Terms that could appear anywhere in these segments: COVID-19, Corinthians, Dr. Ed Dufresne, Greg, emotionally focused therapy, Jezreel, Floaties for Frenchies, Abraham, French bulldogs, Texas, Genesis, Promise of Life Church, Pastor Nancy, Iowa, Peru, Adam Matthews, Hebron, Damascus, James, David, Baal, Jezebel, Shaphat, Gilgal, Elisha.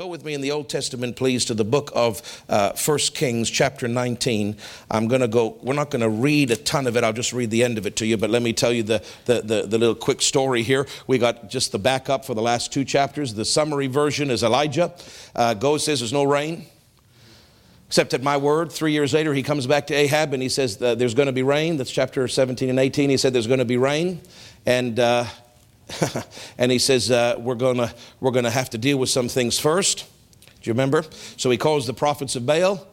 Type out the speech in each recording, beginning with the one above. Go with me in the Old Testament, please, to the book of First Kings, chapter 19. We're not going to read a ton of it. I'll just read the end of it to you. But let me tell you the little quick story here. We got just the backup for the last two chapters. The summary version is Elijah says there's no rain, except at my word. 3 years later, he comes back to Ahab and he says there's going to be rain. That's chapter 17 and 18. He said there's going to be rain, and he says, we're gonna have to deal with some things first. Do you remember? So he calls the prophets of Baal.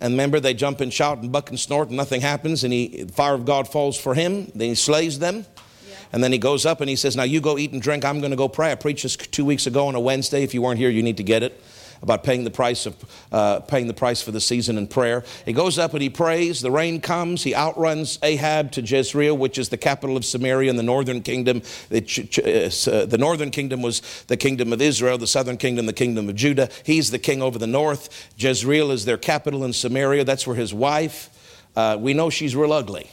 And remember, they jump and shout and buck and snort and nothing happens. And the fire of God falls for him. Then he slays them. Yeah. And then he goes up and he says, now you go eat and drink. I'm going to go pray. I preached this 2 weeks ago on a Wednesday. If you weren't here, you need to get it. About paying the price for the season in prayer. He goes up and he prays. The rain comes. He outruns Ahab to Jezreel, which is the capital of Samaria in the northern kingdom. The northern kingdom was the kingdom of Israel. The southern kingdom, the kingdom of Judah. He's the king over the north. Jezreel is their capital in Samaria. That's where his wife, we know she's real ugly.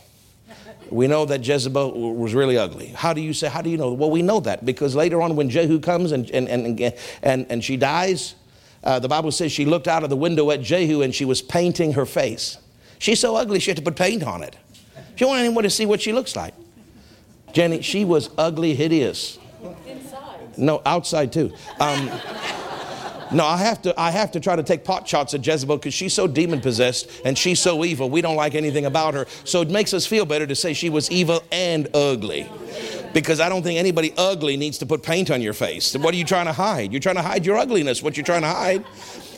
We know that Jezebel was really ugly. How do you know? Well, we know that because later on when Jehu comes and she dies, the Bible says she looked out of the window at Jehu and she was painting her face. She's so ugly she had to put paint on it. She wanted anyone to see what she looks like. Jenny, she was ugly, hideous. Inside. No, outside too. No, I have to try to take pot shots at Jezebel because she's so demon-possessed and she's so evil. We don't like anything about her. So it makes us feel better to say she was evil and ugly. Because I don't think anybody ugly needs to put paint on your face. What are you trying to hide? You're trying to hide your ugliness, what you're trying to hide.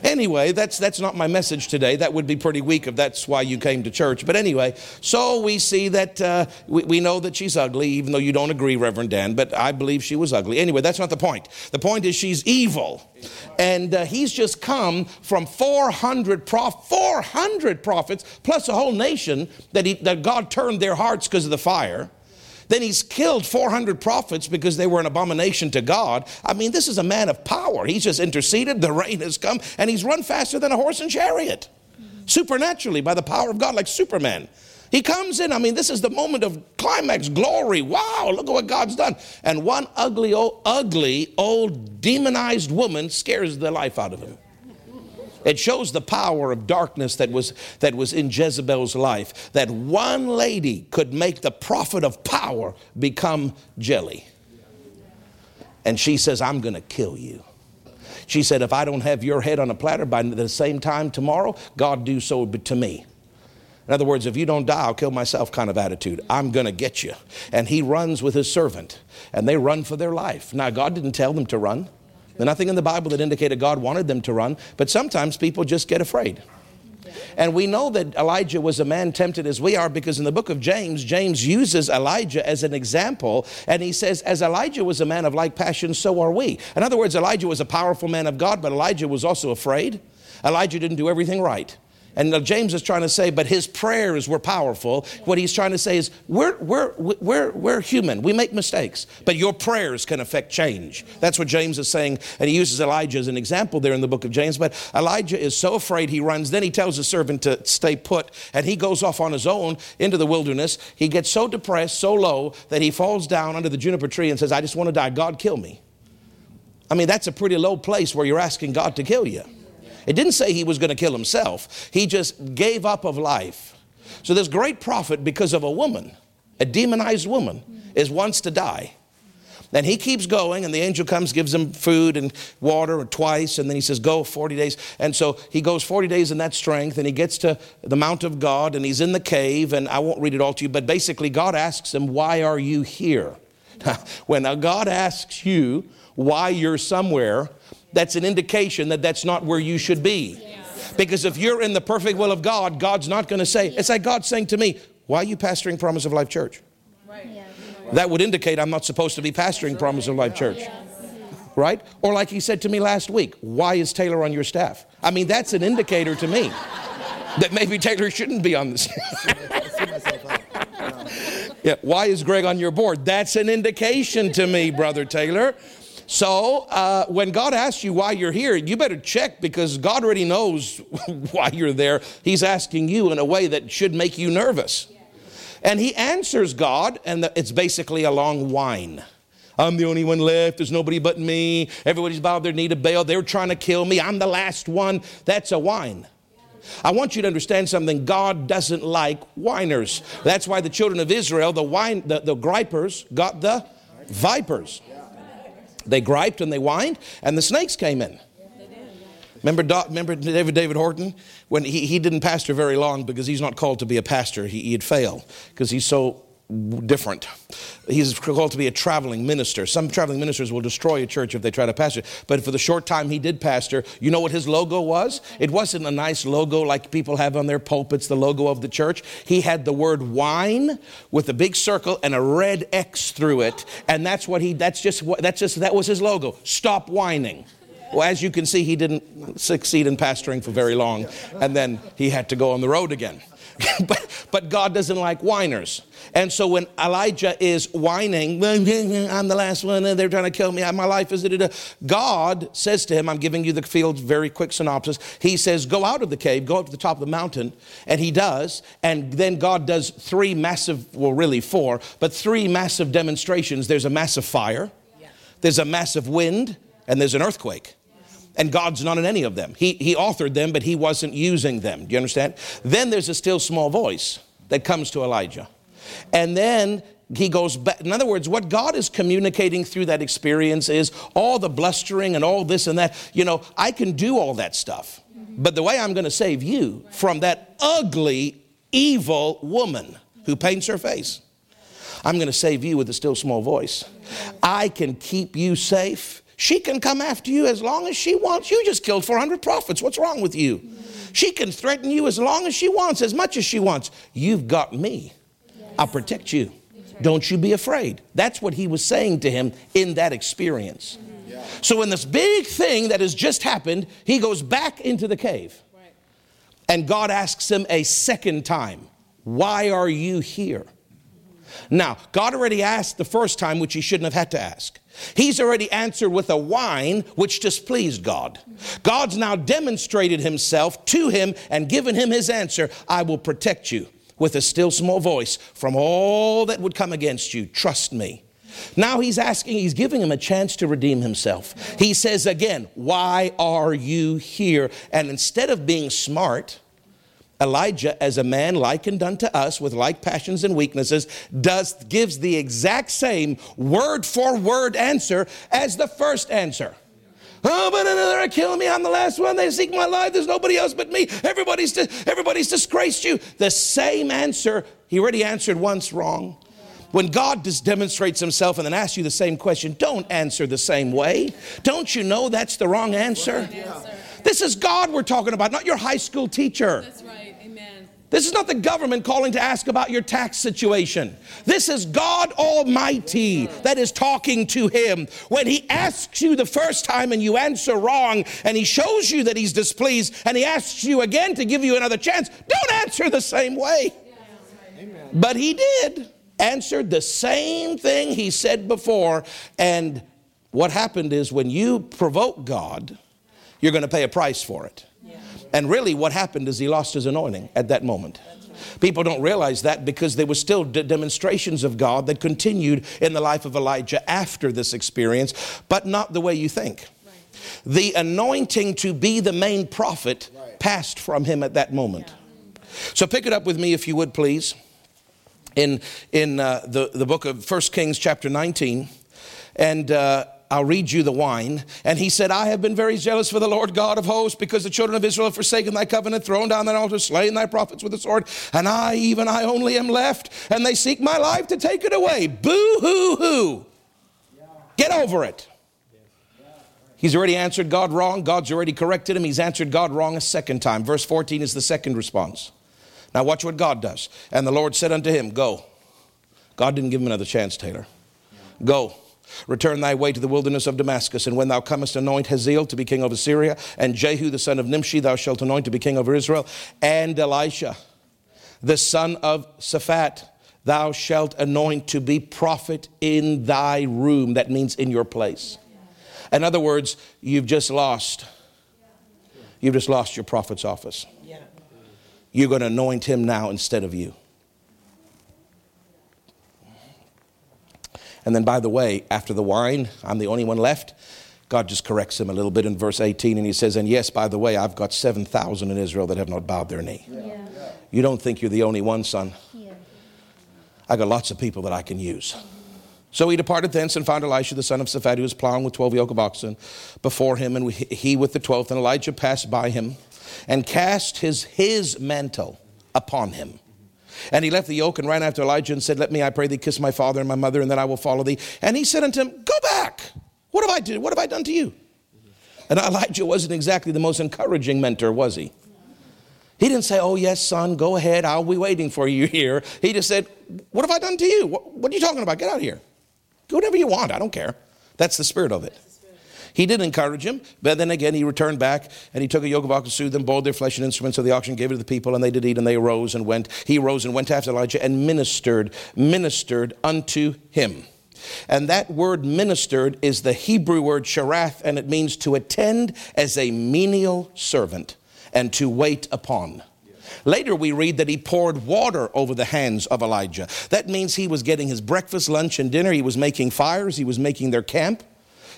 Anyway, that's not my message today. That would be pretty weak if that's why you came to church. But anyway, so we see that we know that she's ugly, even though you don't agree, Reverend Dan. But I believe she was ugly. Anyway, that's not the point. The point is she's evil. And he's just come from 400 prophets, plus a whole nation that God turned their hearts because of the fire. Then he's killed 400 prophets because they were an abomination to God. I mean, this is a man of power. He's just interceded. The rain has come, and he's run faster than a horse and chariot. Supernaturally, by the power of God, like Superman. He comes in. I mean, this is the moment of climax, glory. Wow, look at what God's done. And one ugly, old, demonized woman scares the life out of him. It shows the power of darkness that was in Jezebel's life, that one lady could make the prophet of power become jelly. And she says, I'm going to kill you. She said, if I don't have your head on a platter by the same time tomorrow, God do so to me. In other words, if you don't die, I'll kill myself kind of attitude. I'm going to get you. And he runs with his servant, and they run for their life. Now, God didn't tell them to run. There's nothing in the Bible that indicated God wanted them to run, but sometimes people just get afraid. And we know that Elijah was a man tempted as we are because in the book of James, James uses Elijah as an example. And he says, as Elijah was a man of like passion, so are we. In other words, Elijah was a powerful man of God, but Elijah was also afraid. Elijah didn't do everything right. And James is trying to say, but his prayers were powerful. What he's trying to say is, we're human. We make mistakes. But your prayers can affect change. That's what James is saying. And he uses Elijah as an example there in the book of James. But Elijah is so afraid he runs. Then he tells his servant to stay put. And he goes off on his own into the wilderness. He gets so depressed, so low, that he falls down under the juniper tree and says, I just want to die. God, kill me. I mean, that's a pretty low place where you're asking God to kill you. It didn't say he was going to kill himself. He just gave up of life. So this great prophet, because of a woman, a demonized woman, is wants to die. And he keeps going, and the angel comes, gives him food and water twice, and then he says, go 40 days. And so he goes 40 days in that strength, and he gets to the Mount of God, and he's in the cave, and I won't read it all to you, but basically God asks him, why are you here? When God asks you why you're somewhere, that's an indication that that's not where you should be. Because if you're in the perfect will of God, God's not going to say, it's like God saying to me, why are you pastoring Promise of Life Church? That would indicate I'm not supposed to be pastoring Promise of Life Church. Right? Or like he said to me last week, why is Taylor on your staff? I mean, that's an indicator to me that maybe Taylor shouldn't be on the staff. Yeah. Why is Greg on your board? That's an indication to me, Brother Taylor. So when God asks you why you're here, you better check because God already knows why you're there. He's asking you in a way that should make you nervous. And he answers God, and it's basically a long whine. I'm the only one left. There's nobody but me. Everybody's bowed their knee to Baal. They're trying to kill me. I'm the last one. That's a whine. I want you to understand something. God doesn't like whiners. That's why the children of Israel, the gripers, got the vipers. They griped and they whined, and the snakes came in. Remember David Horton? When he didn't pastor very long because he's not called to be a pastor. He'd fail because he's so different. He's called to be a traveling minister. Some traveling ministers will destroy a church if they try to pastor. But for the short time he did pastor, you know what his logo was? It wasn't a nice logo like people have on their pulpits, the logo of the church. He had the word wine with a big circle and a red X through it. And that was his logo. Stop whining. Well, as you can see, he didn't succeed in pastoring for very long. And then he had to go on the road again. But God doesn't like whiners. And so when Elijah is whining, I'm the last one, they're trying to kill me, my life is... God says to him, I'm giving you the field, very quick synopsis. He says, go out of the cave, go up to the top of the mountain. And he does. And then God does three massive demonstrations. There's a massive fire. There's a massive wind. And there's an earthquake. And God's not in any of them. He authored them, but he wasn't using them. Do you understand? Then there's a still small voice that comes to Elijah. And then he goes back. In other words, what God is communicating through that experience is all the blustering and all this and that. You know, I can do all that stuff. But the way I'm going to save you from that ugly, evil woman who paints her face, I'm going to save you with a still small voice. I can keep you safe. She can come after you as long as she wants. You just killed 400 prophets. What's wrong with you? She can threaten you as long as she wants, as much as she wants. You've got me. I'll protect you. Don't you be afraid. That's what he was saying to him in that experience. So in this big thing that has just happened, he goes back into the cave. And God asks him a second time, why are you here? Now, God already asked the first time, which he shouldn't have had to ask. He's already answered with a whine, which displeased God. God's now demonstrated himself to him and given him his answer. I will protect you with a still small voice from all that would come against you. Trust me. Now he's giving him a chance to redeem himself. He says again, why are you here? And instead of being smart, Elijah, as a man likened unto us with like passions and weaknesses, gives the exact same word for word answer as the first answer. Oh, but they're killing me. I'm the last one. They seek my life. There's nobody else but me. Everybody's disgraced you. The same answer. He already answered once wrong. When God just demonstrates himself and then asks you the same question, don't answer the same way. Don't you know that's the wrong answer? This is God we're talking about, not your high school teacher. That's right. This is not the government calling to ask about your tax situation. This is God Almighty that is talking to him. When he asks you the first time and you answer wrong and he shows you that he's displeased and he asks you again to give you another chance, don't answer the same way. Amen. But he did. Answered the same thing he said before. And what happened is when you provoke God, you're going to pay a price for it. And really what happened is he lost his anointing at that moment. People don't realize that because there were still demonstrations of God that continued in the life of Elijah after this experience, but not the way you think. Right. The anointing to be the main prophet passed from him at that moment. Yeah. So pick it up with me if you would, please. In the book of First Kings chapter 19 and... I'll read you the wine. And he said, I have been very zealous for the Lord God of hosts, because the children of Israel have forsaken thy covenant, thrown down thine altar, slain thy prophets with the sword. And I, even I only am left, and they seek my life to take it away. Boo, hoo, hoo. Get over it. He's already answered God wrong. God's already corrected him. He's answered God wrong a second time. Verse 14 is the second response. Now watch what God does. And the Lord said unto him, go. God didn't give him another chance, Taylor. Go. Return thy way to the wilderness of Damascus, and when thou comest, anoint Hazael to be king over Syria, and Jehu the son of Nimshi thou shalt anoint to be king over Israel, and Elisha the son of Shaphat thou shalt anoint to be prophet in thy room. That means in your place. In other words, you've just lost your prophet's office. You're going to anoint him now instead of you. And then, by the way, after the wine, I'm the only one left. God just corrects him a little bit in verse 18, and he says, and yes, by the way, I've got 7,000 in Israel that have not bowed their knee. Yeah. You don't think you're the only one, son. Yeah. I got lots of people that I can use. So he departed thence and found Elisha, the son of Shaphat, who was plowing with 12 yoke of oxen before him, and he with the 12th. And Elijah passed by him and cast his mantle upon him. And he left the yoke and ran after Elijah and said, let me, I pray thee, kiss my father and my mother, and then I will follow thee. And he said unto him, go back. What have I done? What have I done to you? And Elijah wasn't exactly the most encouraging mentor, was he? He didn't say, oh, yes, son, go ahead. I'll be waiting for you here. He just said, what have I done to you? What are you talking about? Get out of here. Do whatever you want. I don't care. That's the spirit of it. He did encourage him, but then again he returned back, and he took a yoke of oxen, soothed them, boiled their flesh and instruments of the oxen, gave it to the people, and they did eat, and they arose and went. He arose and went after Elijah and ministered unto him. And that word ministered is the Hebrew word sharath, and it means to attend as a menial servant and to wait upon. Later we read that he poured water over the hands of Elijah. That means he was getting his breakfast, lunch, and dinner. He was making fires. He was making their camp.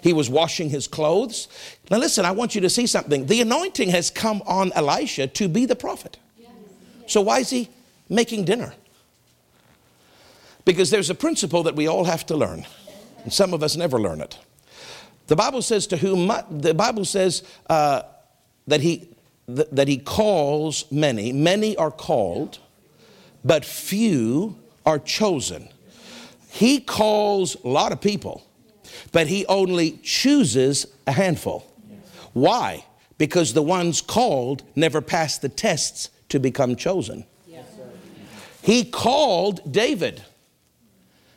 He was washing his clothes. Now listen, I want you to see something. The anointing has come on Elisha to be the prophet. So why is he making dinner? Because there's a principle that we all have to learn. And some of us never learn it. The Bible says that he calls many. Many are called, but few are chosen. He calls a lot of people, but he only chooses a handful. Why? Because the ones called never passed the tests to become chosen. He called David,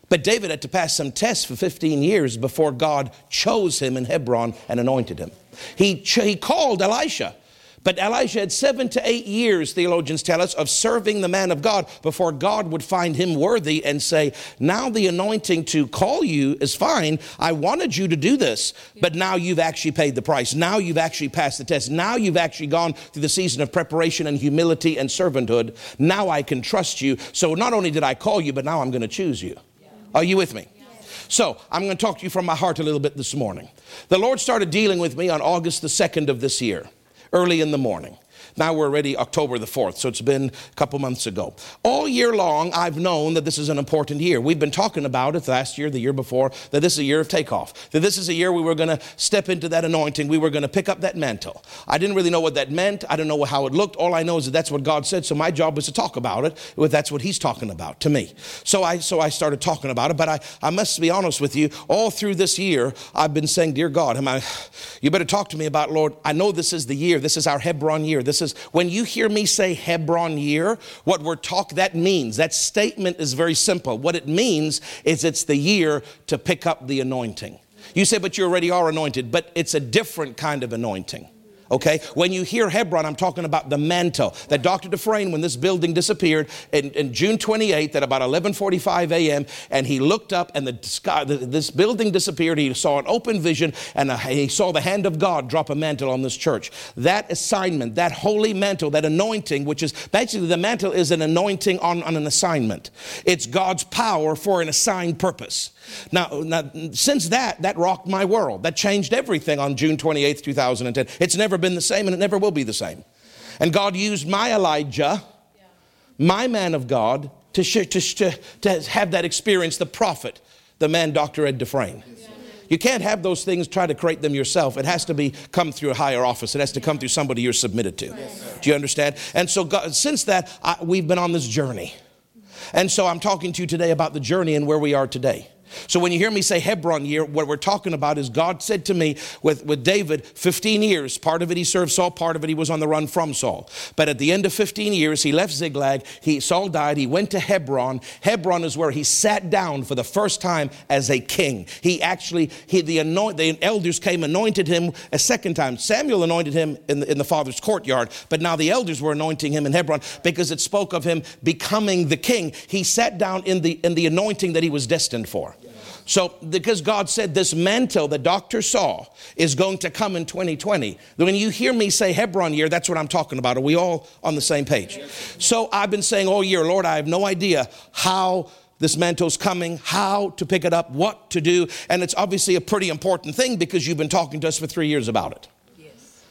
but David had to pass some tests for 15 years before God chose him in Hebron and anointed him. He called Elisha, but Elisha had 7 to 8 years, theologians tell us, of serving the man of God before God would find him worthy and say, now the anointing to call you is fine. I wanted you to do this, but now you've actually paid the price. Now you've actually passed the test. Now you've actually gone through the season of preparation and humility and servanthood. Now I can trust you. So not only did I call you, but now I'm going to choose you. Are you with me? So I'm going to talk to you from my heart a little bit this morning. The Lord started dealing with me on August the 2nd of this year. Early in the morning. Now we're already October the 4th, so it's been a couple months ago. All year long, I've known that this is an important year. We've been talking about it last year, the year before, that this is a year of takeoff, that this is a year we were going to step into that anointing. We were going to pick up that mantle. I didn't really know what that meant. I don't know how it looked. All I know is that that's what God said, so my job was to talk about it. That's what he's talking about to me. So I started talking about it, but I must be honest with you. All through this year, I've been saying, dear God, you better talk to me about, Lord, I know this is the year. This is our Hebron year. This is when you hear me say Hebron year, what we're talking, that means, that statement is very simple. What it means is it's the year to pick up the anointing. You say, but you already are anointed, but it's a different kind of anointing. Okay, when you hear Hebron, I'm talking about the mantle that Dr. Dufresne, when this building disappeared in June 28th at about 11:45 a.m., and he looked up and the sky, this building disappeared. He saw an open vision and he saw the hand of God drop a mantle on this church. That assignment, that holy mantle, that anointing, which is basically the mantle is an anointing on an assignment. It's God's power for an assigned purpose. Now, since that rocked my world. That changed everything on June 28th, 2010. It's never been the same, and it never will be the same. And God used my Elijah, my man of God, to have that experience, the prophet, the man Dr. Ed Dufresne. You can't have those things, try to create them yourself. It has to be come through a higher office. It has to come through somebody you're submitted to. Do you understand? And so God, since that, we've been on this journey. And so I'm talking to you today about the journey and where we are today. So when you hear me say Hebron year, what we're talking about is God said to me with David, 15 years, part of it he served Saul, part of it he was on the run from Saul. But at the end of 15 years, he left Ziklag, Saul died, he went to Hebron. Hebron is where he sat down for the first time as a king. The elders came, anointed him a second time. Samuel anointed him in the father's courtyard, but now the elders were anointing him in Hebron because it spoke of him becoming the king. He sat down in the anointing that he was destined for. So because God said this mantle the doctor saw is going to come in 2020. When you hear me say Hebron year, that's what I'm talking about. Are we all on the same page? So I've been saying all year, Lord, I have no idea how this mantle's coming, how to pick it up, what to do. And it's obviously a pretty important thing because you've been talking to us for 3 years about it. Yes.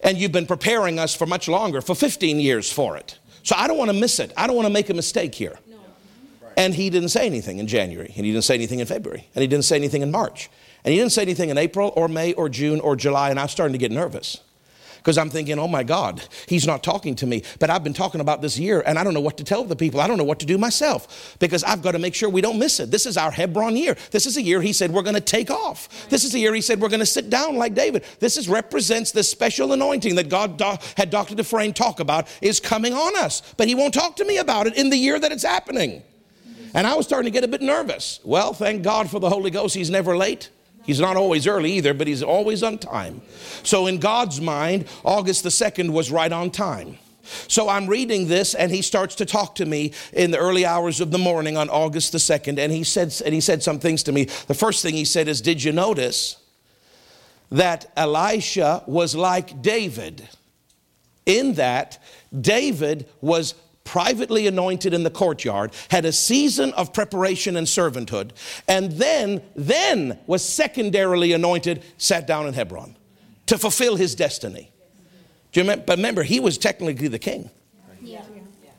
And you've been preparing us for much longer, for 15 years for it. So I don't want to miss it. I don't want to make a mistake here. No. And he didn't say anything in January. And he didn't say anything in February. And he didn't say anything in March. And he didn't say anything in April or May or June or July. And I'm starting to get nervous. Because I'm thinking, oh my God, he's not talking to me. But I've been talking about this year and I don't know what to tell the people. I don't know what to do myself because I've got to make sure we don't miss it. This is our Hebron year. This is a year he said we're going to take off. Right. This is the year he said we're going to sit down like David. This is represents the special anointing that God had Dr. Dufresne talk about is coming on us. But he won't talk to me about it in the year that it's happening. And I was starting to get a bit nervous. Well, thank God for the Holy Ghost. He's never late. He's not always early either, but he's always on time. So in God's mind, August the 2nd was right on time. So I'm reading this and he starts to talk to me in the early hours of the morning on August the 2nd. And he said some things to me. The first thing he said is, did you notice that Elisha was like David in that David was privately anointed in the courtyard, had a season of preparation and servanthood, and then was secondarily anointed, sat down in Hebron to fulfill his destiny. Do you remember? But remember, he was technically the king. Yeah. Yeah.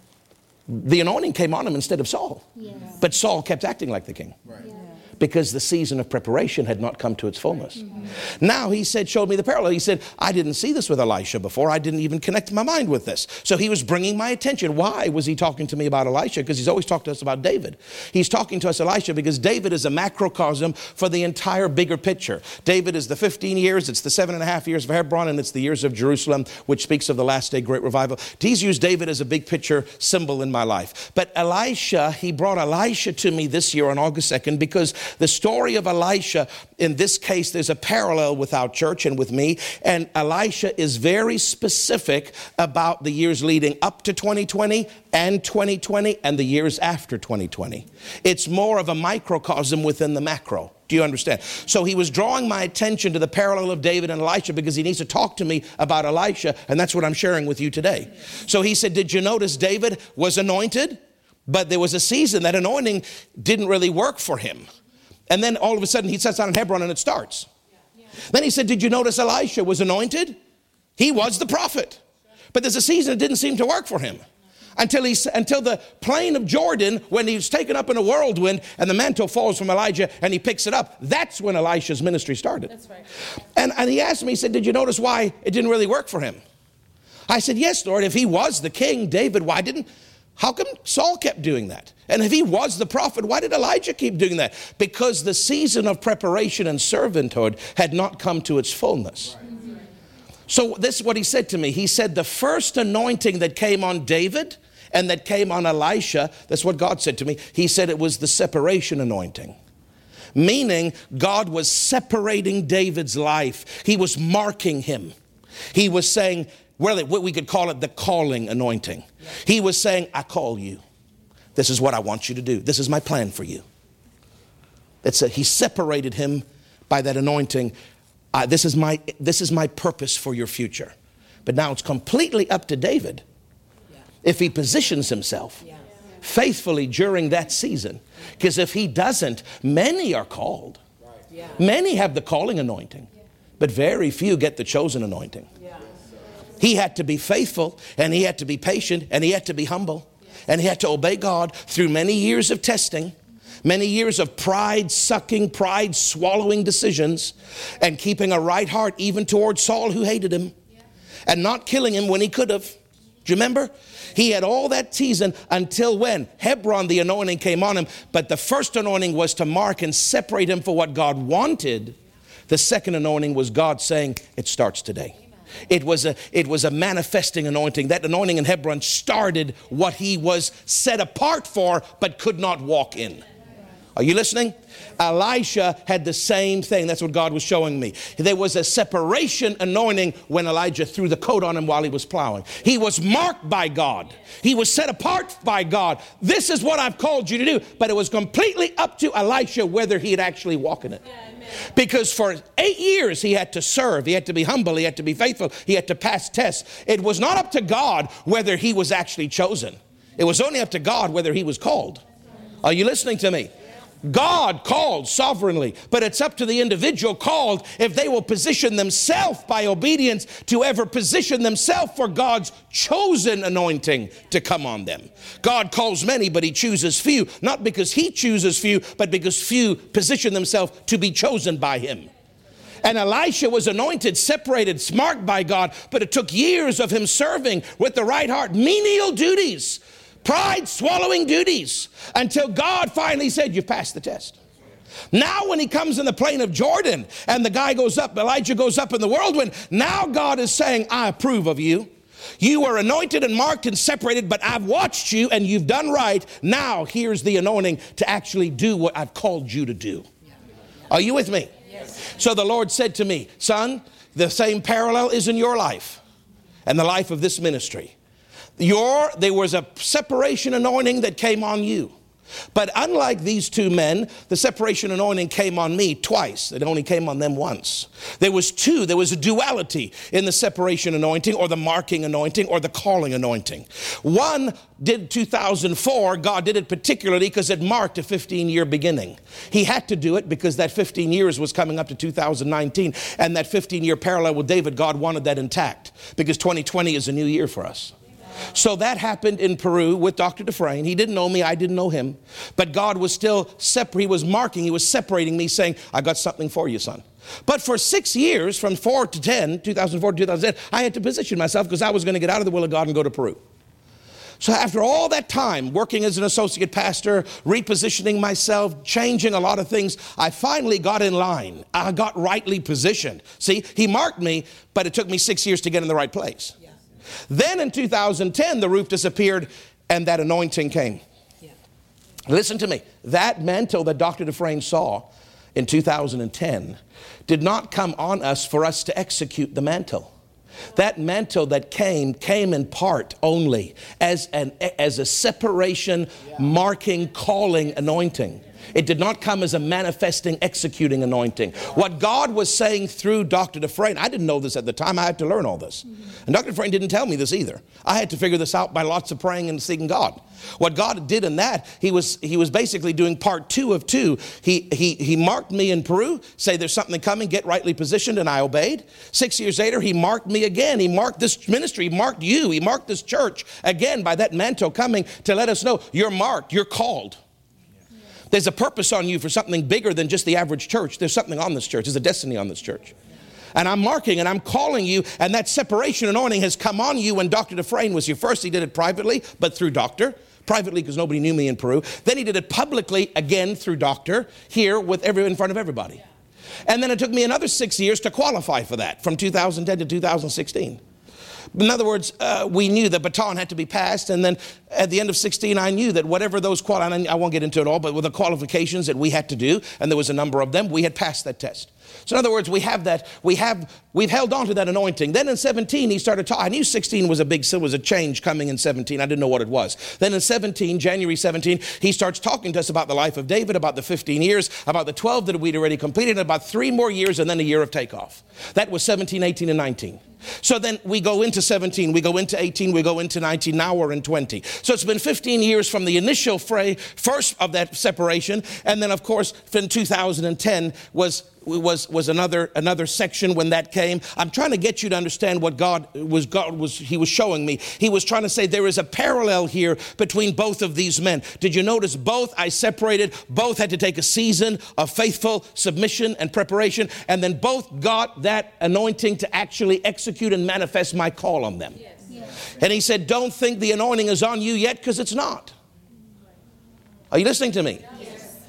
The anointing came on him instead of Saul. Yes. But Saul kept acting like the king. Right. Yeah. Because the season of preparation had not come to its fullness. Mm-hmm. Now he said, showed me the parallel. He said, I didn't see this with Elisha before. I didn't even connect my mind with this. So he was bringing my attention. Why was he talking to me about Elisha? Because he's always talked to us about David. He's talking to us Elisha because David is a macrocosm for the entire bigger picture. David is the 15 years. It's the 7.5 years of Hebron. And it's the years of Jerusalem, which speaks of the last day great revival. He's used David as a big picture symbol in my life. But Elisha, he brought Elisha to me this year on August 2nd because the story of Elisha, in this case, there's a parallel with our church and with me. And Elisha is very specific about the years leading up to 2020 and 2020 and the years after 2020. It's more of a microcosm within the macro. Do you understand? So he was drawing my attention to the parallel of David and Elisha because he needs to talk to me about Elisha. And that's what I'm sharing with you today. So he said, did you notice David was anointed? But there was a season that anointing didn't really work for him. And then all of a sudden he sits down in Hebron and it starts. Yeah. Then he said, did you notice Elisha was anointed? He was the prophet. But there's a season that didn't seem to work for him until the plain of Jordan, when he was taken up in a whirlwind and the mantle falls from Elijah and he picks it up. That's when Elisha's ministry started. That's right. And he asked me, he said, did you notice why it didn't really work for him? I said, yes, Lord, if he was the king, David, why didn't? How come Saul kept doing that? And if he was the prophet, why did Elijah keep doing that? Because the season of preparation and servanthood had not come to its fullness. Right. So this is what he said to me. He said the first anointing that came on David and that came on Elisha, that's what God said to me. He said it was the separation anointing. Meaning God was separating David's life. He was marking him. He was saying, well, we could call it the calling anointing. He was saying, I call you. This is what I want you to do. This is my plan for you. He separated him by that anointing. This is my purpose for your future. But now it's completely up to David if he positions himself faithfully during that season. Because if he doesn't, many are called. Right. Yeah. Many have the calling anointing, but very few get the chosen anointing. Yeah. He had to be faithful, and he had to be patient, and he had to be humble, and he had to obey God through many years of testing, many years of pride-sucking, pride-swallowing decisions, and keeping a right heart even towards Saul, who hated him, and not killing him when he could have. Do you remember? He had all that season until when? Hebron, the anointing came on him, but the first anointing was to mark and separate him for what God wanted. The second anointing was God saying, it starts today. It was a manifesting anointing. That anointing in Hebron started what he was set apart for, but could not walk in. Are you listening? Elisha had the same thing. That's what God was showing me. There was a separation anointing when Elijah threw the coat on him while he was plowing. He was marked by God. He was set apart by God. This is what I've called you to do. But it was completely up to Elisha whether he'd actually walk in it. Because for 8 years he had to serve, he had to be humble, he had to be faithful, he had to pass tests. It was not up to God whether he was actually chosen. It was only up to God whether he was called. Are you listening to me? God called sovereignly, but it's up to the individual called if they will position themselves by obedience to ever position themselves for God's chosen anointing to come on them. God calls many, but he chooses few, not because he chooses few, but because few position themselves to be chosen by him. And Elisha was anointed, separated, marked by God, but it took years of him serving with the right heart, menial duties, pride-swallowing duties, until God finally said, you've passed the test. Now when he comes in the plain of Jordan and the guy goes up, Elijah goes up in the whirlwind, now God is saying, I approve of you. You were anointed and marked and separated, but I've watched you and you've done right. Now here's the anointing to actually do what I've called you to do. Are you with me? Yes. So the Lord said to me, son, the same parallel is in your life and the life of this ministry. There was a separation anointing that came on you. But unlike these two men, the separation anointing came on me twice. It only came on them once. There was a duality in the separation anointing or the marking anointing or the calling anointing. One did 2004. God did it particularly because it marked a 15-year beginning. He had to do it because that 15 years was coming up to 2019. And that 15-year parallel with David, God wanted that intact because 2020 is a new year for us. So that happened in Peru with Dr. Dufresne. He didn't know me. I didn't know him. But God was still separate. He was marking. He was separating me saying, I got something for you, son. But for 6 years, from 2004 to 2010, I had to position myself because I was going to get out of the will of God and go to Peru. So after all that time, working as an associate pastor, repositioning myself, changing a lot of things, I finally got in line. I got rightly positioned. See, he marked me, but it took me 6 years to get in the right place. Yeah. Then in 2010, the roof disappeared and that anointing came. Yeah. Listen to me. That mantle that Dr. Dufresne saw in 2010 did not come on us for us to execute the mantle. That mantle that came in part only as a separation, marking, calling anointing. It did not come as a manifesting, executing anointing. What God was saying through Dr. Dufresne, I didn't know this at the time. I had to learn all this. And Dr. Dufresne didn't tell me this either. I had to figure this out by lots of praying and seeking God. What God did in that, he was basically doing part two of two. He marked me in Peru, say there's something coming, get rightly positioned, and I obeyed. 6 years later, he marked me again. He marked this ministry. He marked you. He marked this church again by that mantle coming to let us know you're marked, you're called. There's a purpose on you for something bigger than just the average church. There's something on this church. There's a destiny on this church. And I'm marking and I'm calling you. And that separation anointing has come on you when Dr. Dufresne was here. First, he did it privately, but through Doctor. Privately because nobody knew me in Peru. Then he did it publicly again through Doctor here with in front of everybody. And then it took me another 6 years to qualify for that from 2010 to 2016. In other words, we knew the baton had to be passed. And then at the end of 16, I knew that whatever those I won't get into it all, but with the qualifications that we had to do, and there was a number of them, we had passed that test. So in other words, we've held on to that anointing. Then in 17, he started I knew 16 was a change coming in 17. I didn't know what it was. Then in January 17, he starts talking to us about the life of David, about the 15 years, about the 12 that we'd already completed, about 3 more years, and then a year of takeoff. That was 17, 18, and 19. So then we go into 17, we go into 18, we go into 19, now we're in 20. So it's been 15 years from the initial first of that separation. And then, of course, in 2010 was another section when that came. I'm trying to get you to understand what he was showing me. He was trying to say there is a parallel here between both of these men. Did you notice both I separated? Both had to take a season of faithful submission and preparation. And then both got that anointing to actually execute and manifest my call on them. Yes. Yes. And he said, don't think the anointing is on you yet because it's not. Are you listening to me? Yes.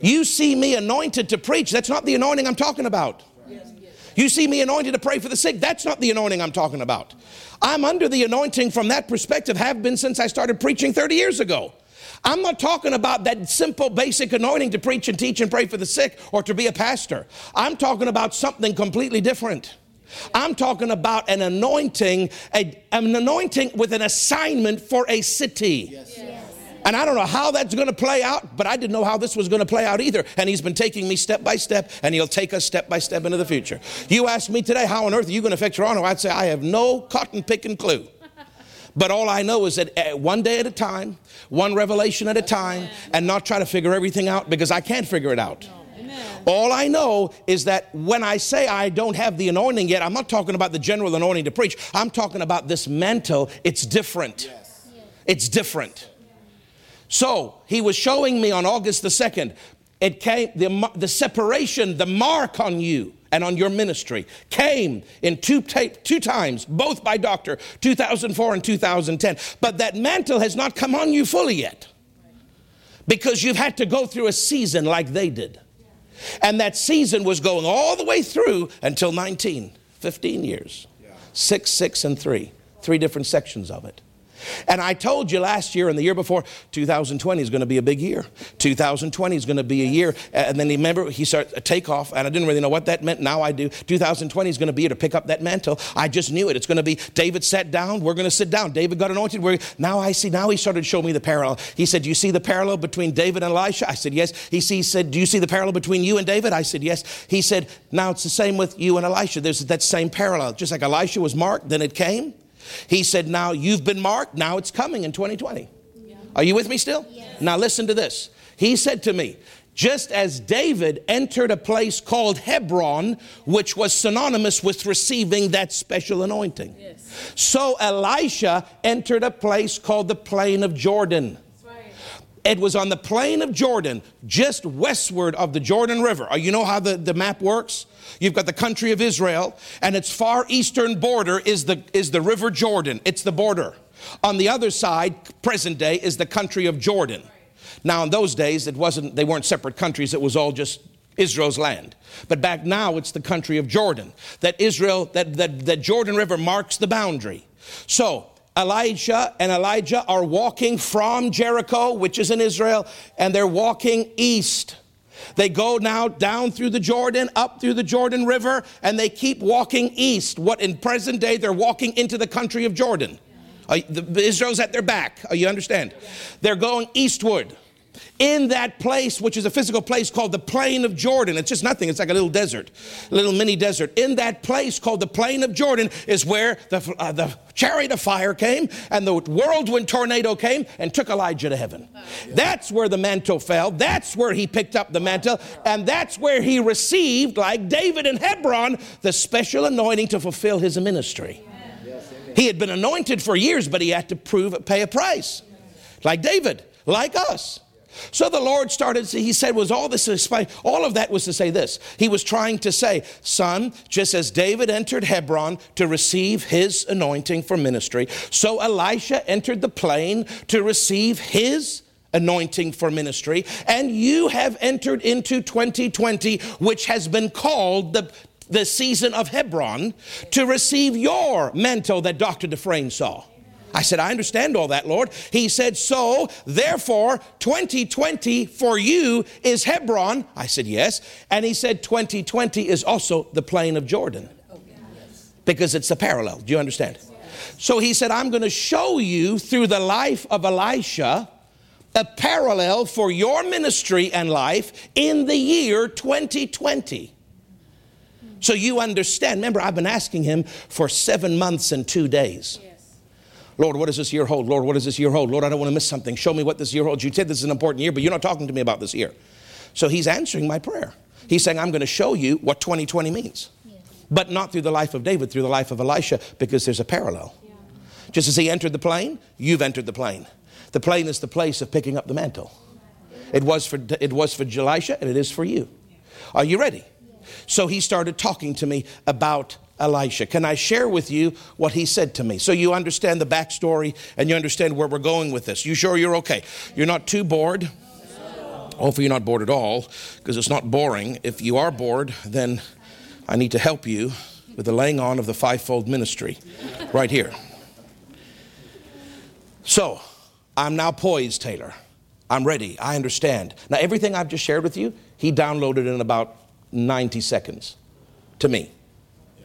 You see me anointed to preach. That's not the anointing I'm talking about. Yes. You see me anointed to pray for the sick. That's not the anointing I'm talking about. I'm under the anointing from that perspective, have been since I started preaching 30 years ago. I'm not talking about that simple, basic anointing to preach and teach and pray for the sick or to be a pastor. I'm talking about something completely different. I'm talking about an anointing, an anointing with an assignment for a city. Yes. Yes. And I don't know how that's going to play out, but I didn't know how this was going to play out either. And he's been taking me step by step, and he'll take us step by step into the future. You ask me today, how on earth are you going to affect Toronto? I'd say, I have no cotton picking clue. But all I know is that one day at a time, one revelation at a time, and not try to figure everything out, because I can't figure it out. All I know is that when I say I don't have the anointing yet, I'm not talking about the general anointing to preach. I'm talking about this mantle. It's different. Yes. It's different. So he was showing me on August the 2nd, it came, the separation, the mark on you and on your ministry came in two times, both by Dr. 2004 and 2010. But that mantle has not come on you fully yet, because you've had to go through a season like they did. And that season was going all the way through until 19, 15 years, 6, 6, and 3, 3 different sections of it. And I told you last year and the year before, 2020 is going to be a big year. 2020 is going to be a year. And then remember, he started a takeoff, and I didn't really know what that meant. Now I do. 2020 is going to be to pick up that mantle. I just knew it. It's going to be David sat down. We're going to sit down. David got anointed. Now I see. Now he started to show me the parallel. He said, you see the parallel between David and Elisha? I said, yes. He said, do you see the parallel between you and David? I said, yes. He said, now it's the same with you and Elisha. There's that same parallel. Just like Elisha was marked, then it came. He said, now you've been marked. Now it's coming in 2020. Yeah. Are you with me still? Yes. Now listen to this. He said to me, just as David entered a place called Hebron, which was synonymous with receiving that special anointing. Yes. So Elisha entered a place called the plain of Jordan. It was on the plain of Jordan, just westward of the Jordan River. You know how the map works? You've got the country of Israel, and its far eastern border is the River Jordan. It's the border. On the other side, present day, is the country of Jordan. Now, in those days, they weren't separate countries. It was all just Israel's land. But back now, it's the country of Jordan. That Jordan River marks the boundary. So Elijah and Elijah are walking from Jericho, which is in Israel, and they're walking east. They go now down through the Jordan, up through the Jordan River, and they keep walking east. What in present day, they're walking into the country of Jordan. Israel's at their back. You understand? They're going eastward. In that place, which is a physical place called the plain of Jordan. It's just nothing. It's like a little desert, a little mini desert. In that place called the plain of Jordan is where the chariot of fire came and the whirlwind tornado came and took Elijah to heaven. That's where the mantle fell. That's where he picked up the mantle. And that's where he received, like David in Hebron, the special anointing to fulfill his ministry. He had been anointed for years, but he had to pay a price. Like David, like us. So the Lord started, he said, all of that was to say this. He was trying to say, son, just as David entered Hebron to receive his anointing for ministry, so Elisha entered the plain to receive his anointing for ministry. And you have entered into 2020, which has been called the season of Hebron, to receive your mantle that Dr. Dufresne saw. I said, I understand all that, Lord. He said, so therefore 2020 for you is Hebron. I said, yes. And he said, 2020 is also the plain of Jordan, because it's a parallel. Do you understand? So he said, I'm going to show you through the life of Elisha a parallel for your ministry and life in the year 2020. So you understand. Remember, I've been asking him for 7 months and 2 days. Lord, what does this year hold? Lord, what does this year hold? Lord, I don't want to miss something. Show me what this year holds. You said this is an important year, but you're not talking to me about this year. So he's answering my prayer. He's saying, I'm going to show you what 2020 means. Yes. But not through the life of David, through the life of Elisha, because there's a parallel. Yeah. Just as he entered the plain, you've entered the plain. The plain is the place of picking up the mantle. It was for Elisha, and it is for you. Are you ready? Yes. So he started talking to me about Elisha. Can I share with you what he said to me, so you understand the backstory and you understand where we're going with this? You sure you're okay? You're not too bored? No. Hopefully you're not bored at all, because it's not boring. If you are bored, then I need to help you with the laying on of the fivefold ministry right here. So I'm now poised, Taylor. I'm ready. I understand. Now, everything I've just shared with you, he downloaded in about 90 seconds to me.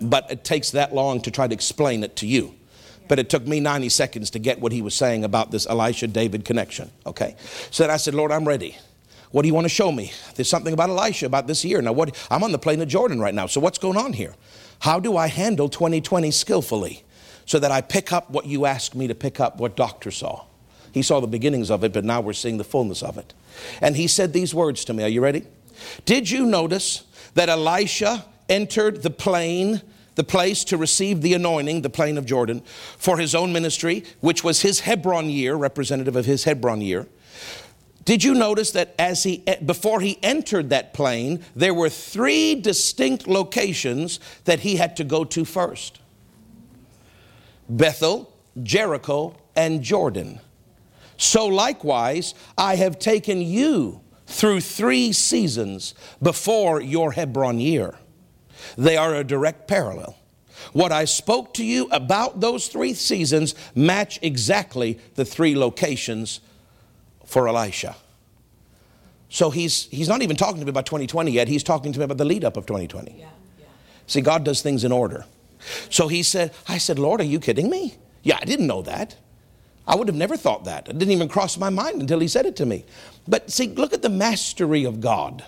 But it takes that long to try to explain it to you. But it took me 90 seconds to get what he was saying about this Elisha-David connection, okay? So then I said, Lord, I'm ready. What do you want to show me? There's something about Elisha, about this year. Now, I'm on the plain of Jordan right now, so what's going on here? How do I handle 2020 skillfully? so that I pick up what you asked me to pick up, what Doctor saw. He saw the beginnings of it, but now we're seeing the fullness of it. And he said these words to me. Are you ready? Did you notice that Elisha entered the plain, the place to receive the anointing, the plain of Jordan, for his own ministry, which was his Hebron year, representative of his Hebron year? Did you notice that before he entered that plain, there were three distinct locations that he had to go to first? Bethel, Jericho, and Jordan. So likewise, I have taken you through three seasons before your Hebron year. They are a direct parallel. What I spoke to you about those three seasons match exactly the three locations for Elisha. So he's not even talking to me about 2020 yet. He's talking to me about the lead up of 2020. Yeah. See, God does things in order. So I said, Lord, are you kidding me? Yeah, I didn't know that. I would have never thought that. It didn't even cross my mind until he said it to me. But see, look at the mastery of God.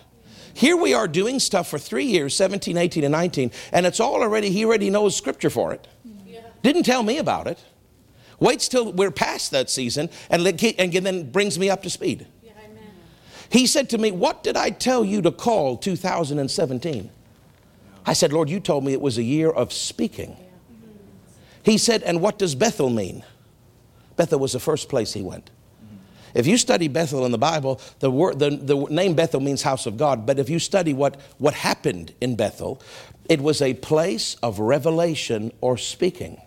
Here we are doing stuff for 3 years, 17, 18, and 19, and it's all already, he already knows scripture for it. Yeah. Didn't tell me about it. Waits till we're past that season and then brings me up to speed. Yeah, amen. He said to me, what did I tell you to call 2017? I said, Lord, you told me it was a year of speaking. Yeah. Mm-hmm. He said, and what does Bethel mean? Bethel was the first place he went. Mm-hmm. If you study Bethel in the Bible, the name Bethel means house of God. But if you study what happened in Bethel, it was a place of revelation or speaking.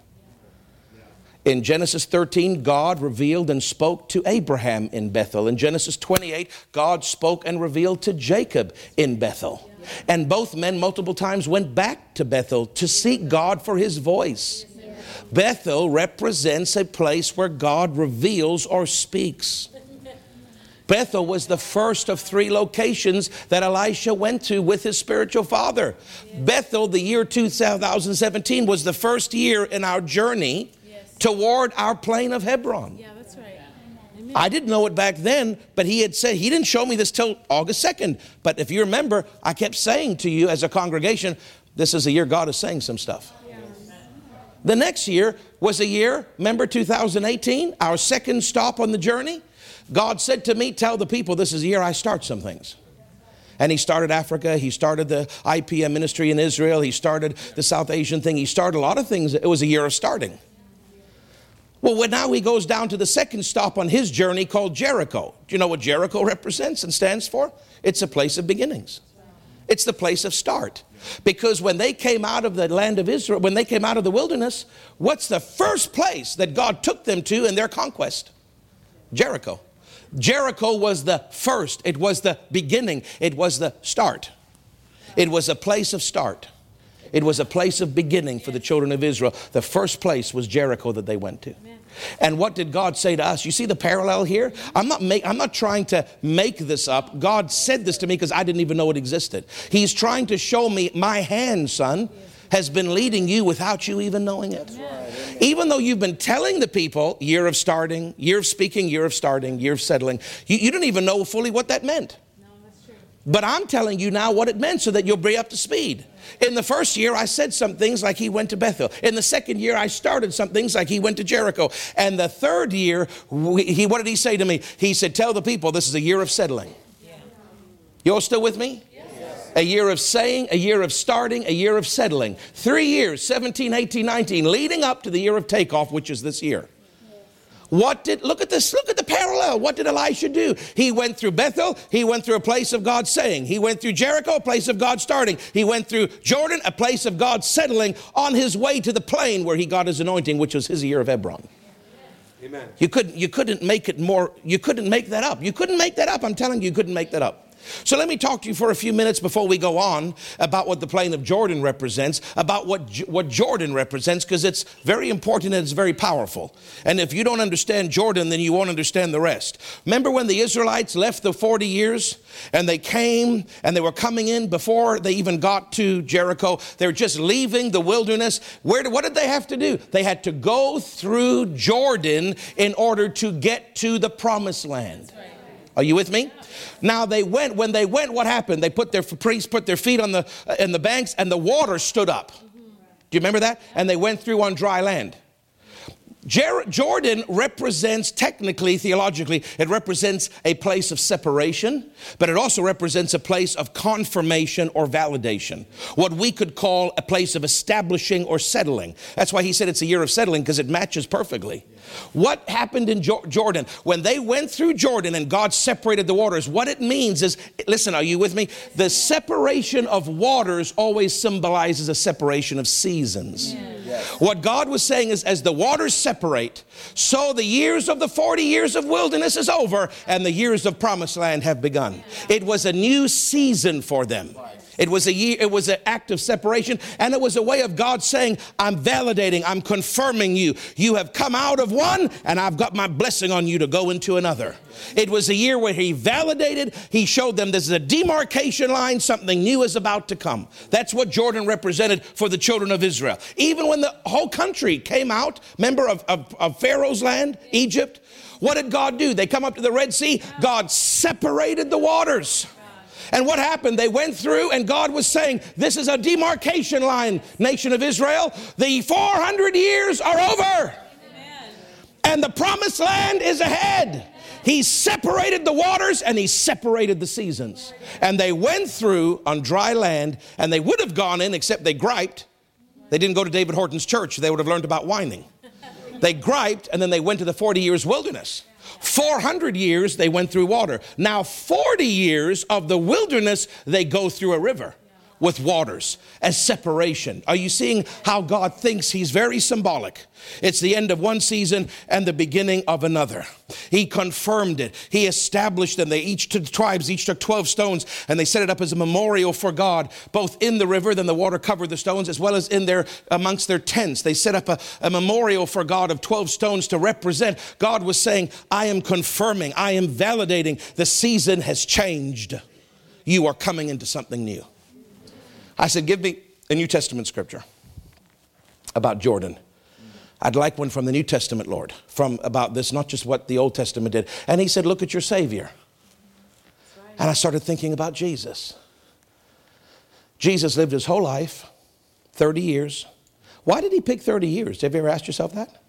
In Genesis 13, God revealed and spoke to Abraham in Bethel. In Genesis 28, God spoke and revealed to Jacob in Bethel. Yeah. And both men multiple times went back to Bethel to seek God for his voice. Yeah. Bethel represents a place where God reveals or speaks. Bethel was the first of three locations that Elisha went to with his spiritual father. Yeah. Bethel, the year 2017, was the first year in our journey toward our plain of Hebron. Yeah, that's right. Amen. I didn't know it back then, but he had said, he didn't show me this till August 2nd. But if you remember, I kept saying to you as a congregation, this is the year God is saying some stuff. Yeah. The next year was a year, remember 2018, our second stop on the journey? God said to me, tell the people this is the year I start some things. And he started Africa. He started the IPM ministry in Israel. He started the South Asian thing. He started a lot of things. It was a year of starting. Well, now he goes down to the second stop on his journey called Jericho. Do you know what Jericho represents and stands for? It's a place of beginnings. It's the place of start. Because when they came out of the land of Israel, when they came out of the wilderness, what's the first place that God took them to in their conquest? Jericho. Jericho was the first. It was the beginning. It was the start. It was a place of start. It was a place of beginning for the children of Israel. The first place was Jericho that they went to. Amen. And what did God say to us? You see the parallel here? I'm not trying to make this up. God said this to me because I didn't even know it existed. He's trying to show me my hand, son, has been leading you without you even knowing it. Amen. Even though you've been telling the people, year of starting, year of speaking, year of starting, year of settling, you don't even know fully what that meant. But I'm telling you now what it meant so that you'll be up to speed. In the first year, I said some things like he went to Bethel. In the second year, I started some things like he went to Jericho. And the third year, what did he say to me? He said, tell the people this is a year of settling. Yeah. You all still with me? Yes. A year of saying, a year of starting, a year of settling. 3 years, 17, 18, 19, leading up to the year of takeoff, which is this year. Look at the parallel. What did Elisha do? He went through Bethel. He went through a place of God saying. He went through Jericho, a place of God starting. He went through Jordan, a place of God settling, on his way to the plain where he got his anointing, which was his year of Hebron. Amen. You couldn't make that up. You couldn't make that up. I'm telling you couldn't make that up. So let me talk to you for a few minutes before we go on about what the plain of Jordan represents, about what Jordan represents, because it's very important and it's very powerful. And if you don't understand Jordan, then you won't understand the rest. Remember when the Israelites left the 40 years and they came and they were coming in before they even got to Jericho? They were just leaving the wilderness. What did they have to do? They had to go through Jordan in order to get to the promised land. Are you with me? Now when they went, what happened? They put their feet on in the banks and the water stood up. Do you remember that? And they went through on dry land. Jordan represents, technically, theologically, it represents a place of separation, but it also represents a place of confirmation or validation, what we could call a place of establishing or settling. That's why he said it's a year of settling, because it matches perfectly. What happened in Jordan? When they went through Jordan and God separated the waters, what it means is, listen, are you with me? The separation of waters always symbolizes a separation of seasons. Yeah. Yes. What God was saying is, as the waters separate, so the years of the 40 years of wilderness is over and the years of promised land have begun. It was a new season for them. It was a year, it was an act of separation, and it was a way of God saying, I'm validating, I'm confirming you. You have come out of one, and I've got my blessing on you to go into another. It was a year where he validated, he showed them this is a demarcation line, something new is about to come. That's what Jordan represented for the children of Israel. Even when the whole country came out, remember of Pharaoh's land, Egypt, what did God do? They come up to the Red Sea, God separated the waters. And what happened? They went through, and God was saying, this is a demarcation line, nation of Israel. The 400 years are over. Amen. And the promised land is ahead. He separated the waters and he separated the seasons. And they went through on dry land, and they would have gone in, except they griped. They didn't go to David Horton's church. They would have learned about whining. They griped, and then they went to the 40 years wilderness. 400 years they went through water. Now 40 years of the wilderness they go through a river with waters as separation. Are you seeing how God thinks? He's very symbolic. It's the end of one season and the beginning of another. He confirmed it. He established them. They each took tribes, each took 12 stones, and they set it up as a memorial for God, both in the river, then the water covered the stones, as well as in their amongst their tents. They set up a memorial for God of 12 stones to represent. God was saying, I am confirming, I am validating. The season has changed. You are coming into something new. I said, give me a New Testament scripture about Jordan. I'd like one from the New Testament, Lord, from about this, not just what the Old Testament did. And he said, look at your Savior. And I started thinking about Jesus. Jesus lived his whole life, 30 years. Why did he pick 30 years? Have you ever asked yourself that?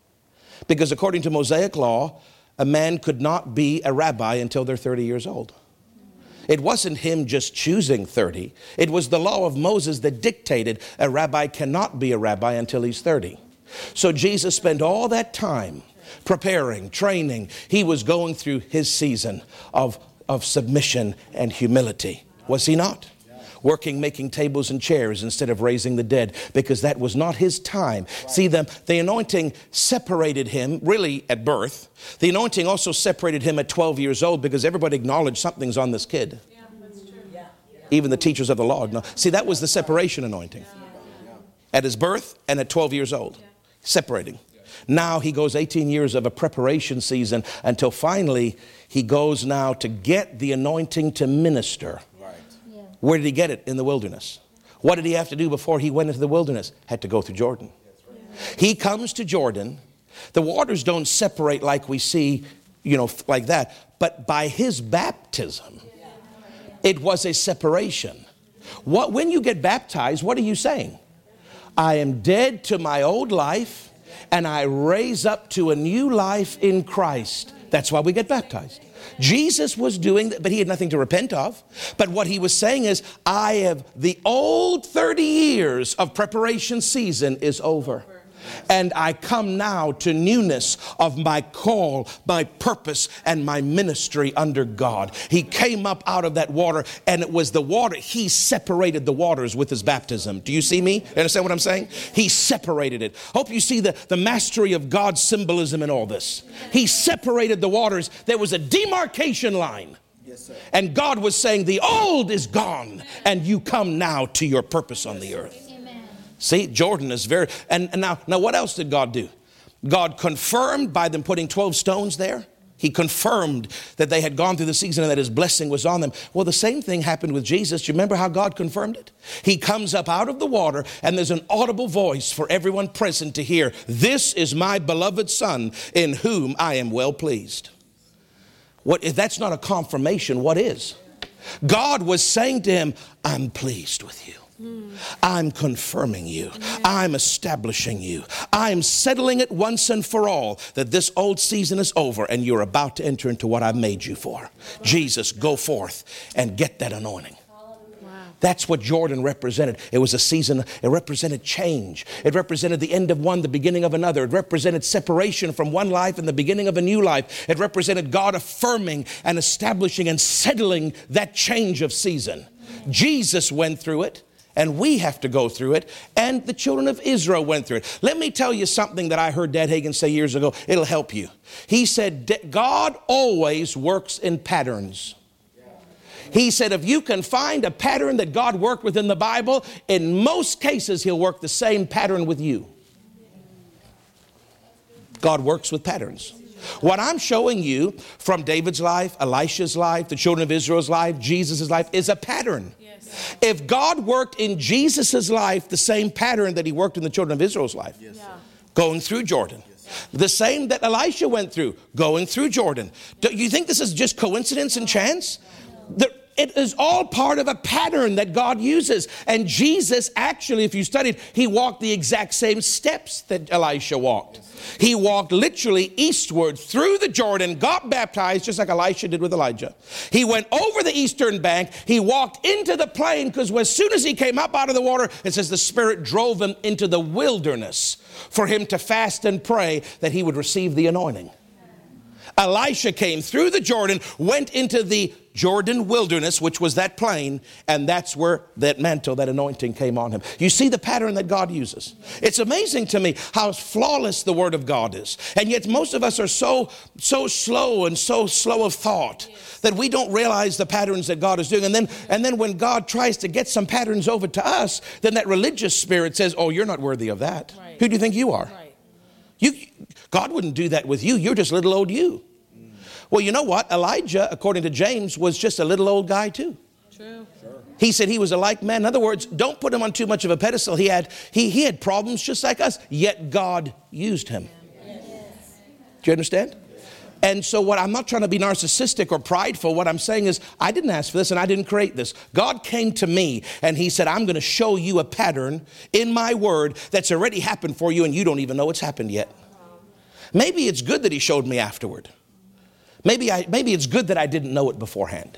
Because according to Mosaic law, a man could not be a rabbi until they're 30 years old. It wasn't him just choosing 30. It was the law of Moses that dictated a rabbi cannot be a rabbi until he's 30. So Jesus spent all that time preparing, training. He was going through his season of submission and humility. Was he not? Working, making tables and chairs instead of raising the dead, because that was not his time. See, the anointing separated him, really, at birth. The anointing also separated him at 12 years old, because everybody acknowledged something's on this kid. Yeah, that's true. Yeah. Even the teachers of the law. See, that was the separation anointing. Yeah. At his birth and at 12 years old. Yeah. Separating. Now he goes 18 years of a preparation season until finally he goes now to get the anointing to minister. Where did he get it? In the wilderness. What did he have to do before he went into the wilderness? Had to go through Jordan. He comes to Jordan. The waters don't separate like we see, like that. But by his baptism, it was a separation. When you get baptized, what are you saying? I am dead to my old life, and I raise up to a new life in Christ. That's why we get baptized. Jesus was doing that, but he had nothing to repent of. But what he was saying is, I have the old 30 years of preparation season is over. And I come now to newness of my call, my purpose, and my ministry under God. He came up out of that water, and it was the water. He separated the waters with his baptism. Do you see me? You understand what I'm saying? He separated it. Hope you see the mastery of God's symbolism in all this. He separated the waters. There was a demarcation line. Yes, sir. And God was saying, the old is gone, and you come now to your purpose on the earth. See, Jordan is very, and now what else did God do? God confirmed by them putting 12 stones there. He confirmed that they had gone through the season and that his blessing was on them. Well, the same thing happened with Jesus. Do you remember how God confirmed it? He comes up out of the water, and there's an audible voice for everyone present to hear. This is my beloved Son, in whom I am well pleased. What, if that's not a confirmation, what is? God was saying to him, I'm pleased with you. I'm confirming you. Amen. I'm establishing you. I'm settling it once and for all that this old season is over and you're about to enter into what I've made you for. Jesus, go forth and get that anointing. That's what Jordan represented. It was a season. It represented change. It represented the end of one, the beginning of another. It represented separation from one life and the beginning of a new life. It represented God affirming and establishing and settling that change of season. Jesus went through it, and we have to go through it, and the children of Israel went through it. Let me tell you something that I heard Dad Hagin say years ago. It'll help you. He said, God always works in patterns. He said, if you can find a pattern that God worked with in the Bible, in most cases, he'll work the same pattern with you. God works with patterns. What I'm showing you from David's life, Elisha's life, the children of Israel's life, Jesus' life is a pattern. Yes. If God worked in Jesus' life the same pattern that he worked in the children of Israel's life, yes, going through Jordan, the same that Elisha went through, going through Jordan. Do you think this is just coincidence and chance? It is all part of a pattern that God uses. And Jesus actually, if you studied, he walked the exact same steps that Elisha walked. He walked literally eastward through the Jordan, got baptized just like Elisha did with Elijah. He went over the eastern bank. He walked into the plain because as soon as he came up out of the water, it says the Spirit drove him into the wilderness for him to fast and pray that he would receive the anointing. Elisha came through the Jordan, went into the Jordan wilderness, which was that plain, and that's where that mantle, that anointing came on him. You see the pattern that God uses. It's amazing to me how flawless the Word of God is. And yet most of us are so slow and so slow of thought that we don't realize the patterns that God is doing. And then when God tries to get some patterns over to us, then that religious spirit says, oh, you're not worthy of that. Right. Who do you think you are? Right. God wouldn't do that with you. You're just little old you. Well, you know what? Elijah, according to James, was just a little old guy too. True. Sure. He said he was a like man. In other words, don't put him on too much of a pedestal. He had problems just like us, yet God used him. Yes. Do you understand? And so what I'm not trying to be narcissistic or prideful. What I'm saying is I didn't ask for this and I didn't create this. God came to me and he said, I'm going to show you a pattern in my word that's already happened for you and you don't even know it's happened yet. Maybe it's good that he showed me afterward. Maybe it's good that I didn't know it beforehand.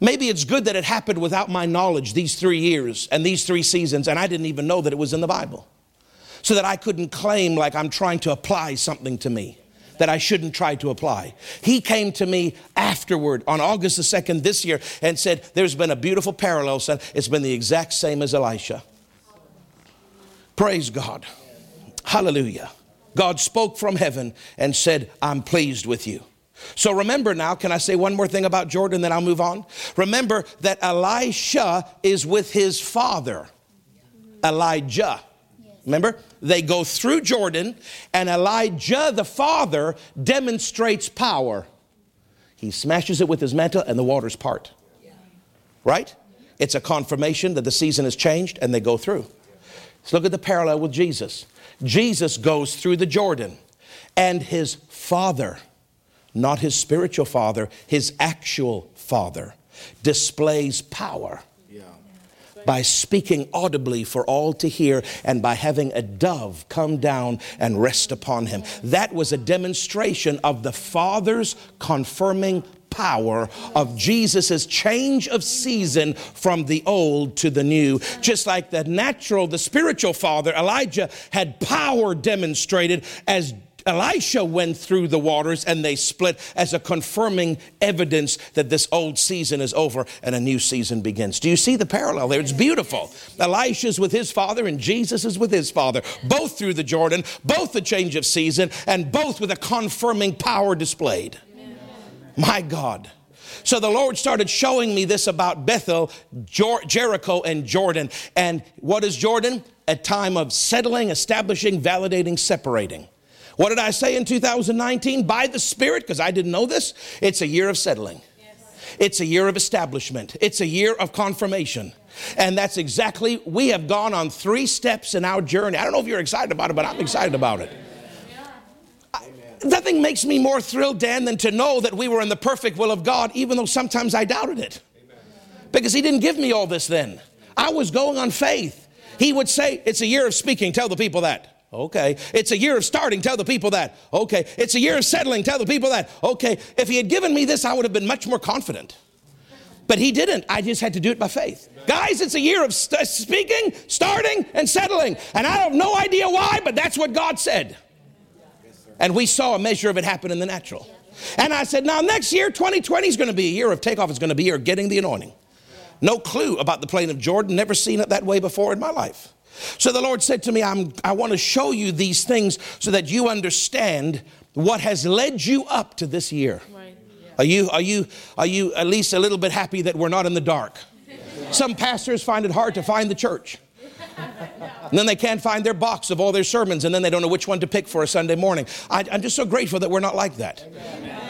Maybe it's good that it happened without my knowledge these 3 years and these 3 seasons, and I didn't even know that it was in the Bible. So that I couldn't claim like I'm trying to apply something to me that I shouldn't try to apply. He came to me afterward on August the 2nd this year and said, there's been a beautiful parallel, son. It's been the exact same as Elisha. Praise God. Hallelujah. God spoke from heaven and said, I'm pleased with you. So remember now, can I say one more thing about Jordan, then I'll move on? Remember that Elisha is with his father, Elijah. Remember, they go through Jordan and Elijah, the father, demonstrates power. He smashes it with his mantle and the waters part. Right? It's a confirmation that the season has changed and they go through. Let's look at the parallel with Jesus. Jesus goes through the Jordan and his father, not his spiritual father, his actual father, displays power by speaking audibly for all to hear and by having a dove come down and rest upon him. That was a demonstration of the Father's confirming power of Jesus's change of season from the old to the new. Just like the spiritual father, Elijah, had power demonstrated as Elisha went through the waters and they split as a confirming evidence that this old season is over and a new season begins. Do you see the parallel there? It's beautiful. Elisha's with his father and Jesus is with his father, both through the Jordan, both the change of season, and both with a confirming power displayed. Amen. My God. So the Lord started showing me this about Bethel, Jericho, and Jordan. And what is Jordan? A time of settling, establishing, validating, separating. What did I say in 2019? By the Spirit, because I didn't know this, it's a year of settling. Yes. It's a year of establishment. It's a year of confirmation. And that's exactly, we have gone on 3 steps in our journey. I don't know if you're excited about it, but I'm excited about it. Nothing makes me more thrilled, Dan, than to know that we were in the perfect will of God, even though sometimes I doubted it. Amen. Because he didn't give me all this then. I was going on faith. He would say, it's a year of speaking. Tell the people that. Okay. It's a year of starting. Tell the people that. Okay. It's a year of settling. Tell the people that. Okay. If he had given me this, I would have been much more confident. But he didn't. I just had to do it by faith. Amen. Guys, it's a year of speaking, starting, and settling. And I have no idea why, but that's what God said. Yes, and we saw a measure of it happen in the natural. And I said, now next year, 2020 is going to be a year of takeoff. It's going to be a year of getting the anointing. No clue about the plain of Jordan. Never seen it that way before in my life. So the Lord said to me, I want to show you these things so that you understand what has led you up to this year. Right. Yeah. Are you at least a little bit happy that we're not in the dark? Some pastors find it hard to find the church. And then they can't find their box of all their sermons, and then they don't know which one to pick for a Sunday morning. I'm just so grateful that we're not like that.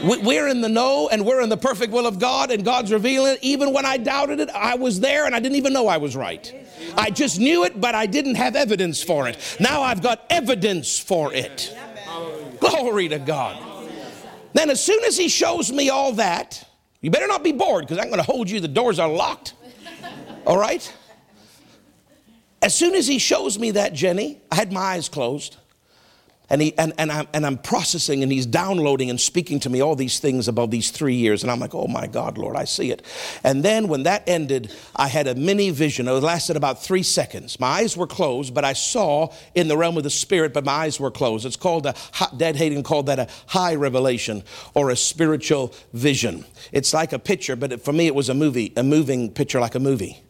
We're in the know, and we're in the perfect will of God, and God's revealing it. Even when I doubted it, I was there, and I didn't even know I was right. I just knew it, but I didn't have evidence for it. Now I've got evidence for it. Glory to God. Then as soon as he shows me all that, you better not be bored, because I'm going to hold you. The doors are locked. All right? As soon as he shows me that, Jenny, I had my eyes closed, and I'm processing, and he's downloading and speaking to me all these things about these 3 years. And I'm like, oh my God, Lord, I see it. And then when that ended, I had a mini vision. It lasted about 3 seconds. My eyes were closed, but I saw in the realm of the spirit, but my eyes were closed. It's called Dad Hayden called that a high revelation or a spiritual vision. It's like a picture, but for me, it was a moving picture like a movie.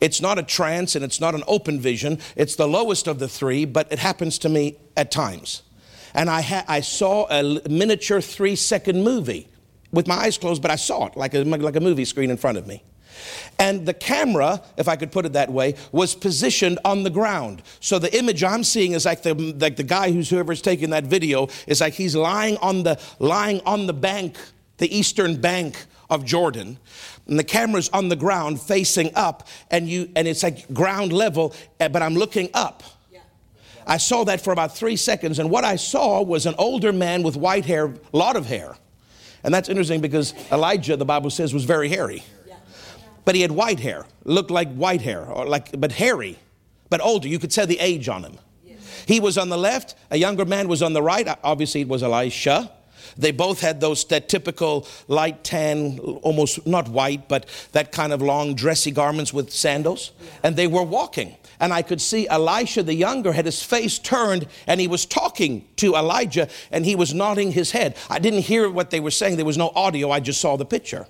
It's not a trance and it's not an open vision. It's the lowest of the three, but it happens to me at times. And I saw a miniature 3-second movie with my eyes closed, but I saw it like a movie screen in front of me. And the camera, if I could put it that way, was positioned on the ground. So the image I'm seeing is like the guy whoever's taking that video is like he's lying on the bank, the eastern bank of Jordan, and the camera's on the ground facing up, and it's like ground level, but I'm looking up. Yeah. I saw that for about 3 seconds, and what I saw was an older man with white hair, a lot of hair. And that's interesting because Elijah, the Bible says, was very hairy. Yeah. But he had white hair, looked like white hair, but hairy, but older. You could say the age on him. Yeah. He was on the left, a younger man was on the right. Obviously it was Elisha. They both had that typical light tan, almost not white, but that kind of long dressy garments with sandals. And they were walking. And I could see Elisha the younger had his face turned, and he was talking to Elijah, and he was nodding his head. I didn't hear what they were saying. There was no audio. I just saw the picture.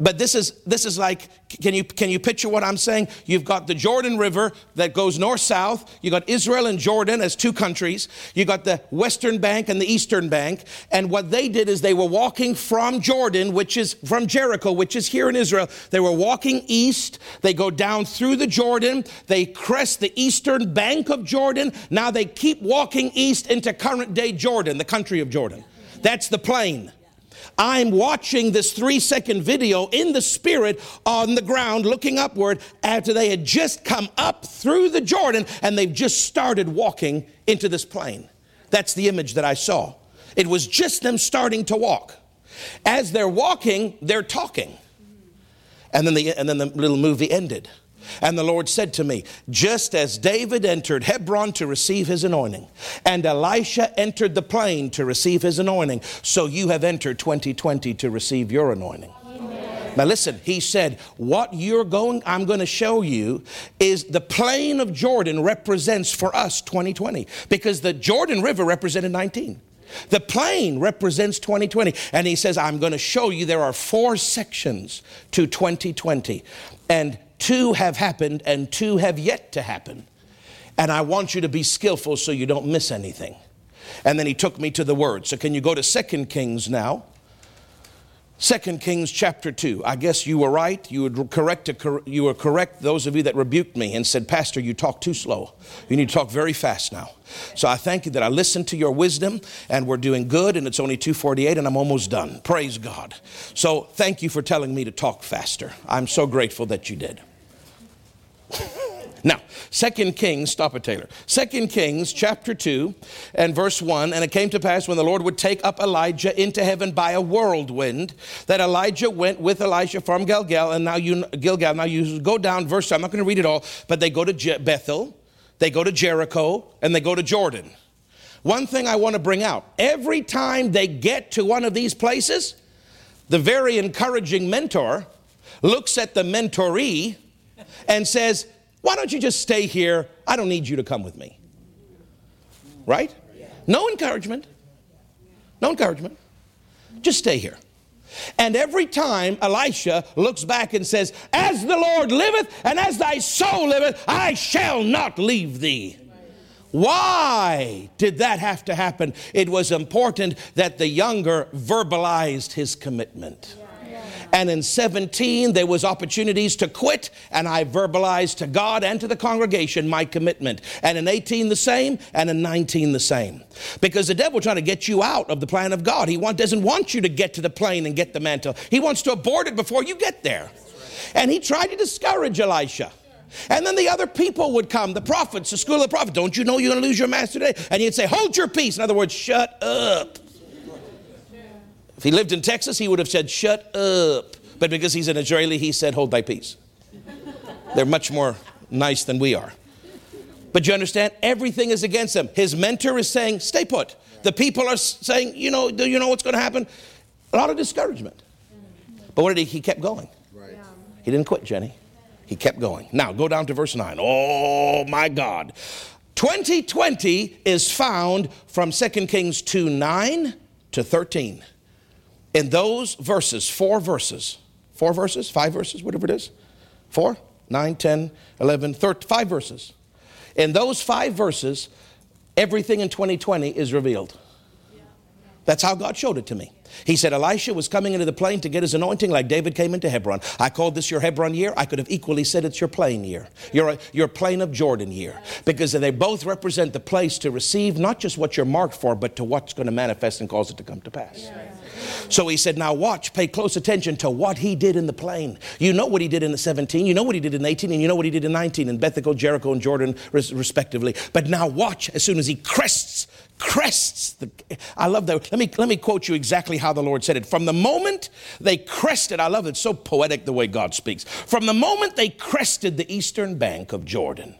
But this is like, can you picture what I'm saying? You've got the Jordan River that goes north-south. You've got Israel and Jordan as two countries. You've got the western bank and the eastern bank. And what they did is they were walking from Jordan, which is from Jericho, which is here in Israel. They were walking east. They go down through the Jordan. They crest the eastern bank of Jordan. Now they keep walking east into current-day Jordan, the country of Jordan. That's the plain. I'm watching this 3-second video in the spirit on the ground looking upward after they had just come up through the Jordan and they've just started walking into this plain. That's the image that I saw. It was just them starting to walk. As they're walking, they're talking. And then the little movie ended. And the Lord said to me, just as David entered Hebron to receive his anointing, and Elisha entered the plain to receive his anointing, so you have entered 2020 to receive your anointing. Amen. Now listen, he said, I'm going to show you is the plain of Jordan represents for us 2020, because the Jordan River represented 19. The plain represents 2020. And he says, I'm going to show you there are 4 sections to 2020. And 2 have happened and 2 have yet to happen. And I want you to be skillful so you don't miss anything. And then he took me to the word. So can you go to 2 Kings now? 2 Kings chapter 2. I guess you were right. You were correct, those of you that rebuked me and said, Pastor, you talk too slow. You need to talk very fast now. So I thank you that I listened to your wisdom and we're doing good, and it's only 2:48 and I'm almost done. Praise God. So thank you for telling me to talk faster. I'm so grateful that you did. Now, 2 Kings, stop it, Taylor. 2 Kings chapter 2 and verse 1, and it came to pass when the Lord would take up Elijah into heaven by a whirlwind, that Elijah went with Elisha from Gilgal, and now you go down verse 2. I'm not going to read it all, but they go to Bethel, they go to Jericho, and they go to Jordan. One thing I want to bring out, every time they get to one of these places, the very encouraging mentor looks at the mentoree and says, why don't you just stay here? I don't need you to come with me. Right? No encouragement. No encouragement. Just stay here. And every time Elisha looks back and says, as the Lord liveth and as thy soul liveth, I shall not leave thee. Why did that have to happen? It was important that the younger verbalized his commitment. And in 17, there was opportunities to quit, and I verbalized to God and to the congregation my commitment. And in 18, the same, and in 19, the same. Because the devil trying to get you out of the plan of God. He doesn't want you to get to the plane and get the mantle. He wants to abort it before you get there. And he tried to discourage Elisha. And then the other people would come, the prophets, the school of the prophet. Don't you know you're going to lose your master today? And he'd say, hold your peace. In other words, shut up. If he lived in Texas, he would have said, shut up. But because he's an Israeli, he said, hold thy peace. They're much more nice than we are. But you understand, everything is against him. His mentor is saying, stay put. The people are saying, do you know what's going to happen? A lot of discouragement. But what did he kept going. Right. He didn't quit, Jenny. He kept going. Now, go down to verse 9. Oh, my God. 2020 is found from 2 Kings 2:9 to 13. In those verses, four verses, 9, 10, 11, 13, 5 verses. In those 5 verses, everything in 2020 is revealed. That's how God showed it to me. He said, Elisha was coming into the plain to get his anointing like David came into Hebron. I called this your Hebron year. I could have equally said it's your plain year, your plain of Jordan year, because they both represent the place to receive not just what you're marked for, but to what's going to manifest and cause it to come to pass. Yeah. So he said, now watch, pay close attention to what he did in the plain. You know what he did in the 17, you know what he did in 18, and you know what he did in 19, in Bethel, Jericho, and Jordan, respectively. But now watch, as soon as he crests. I love that. Let me quote you exactly how the Lord said it. From the moment they crested, I love it. It's so poetic the way God speaks. From the moment they crested the eastern bank of Jordan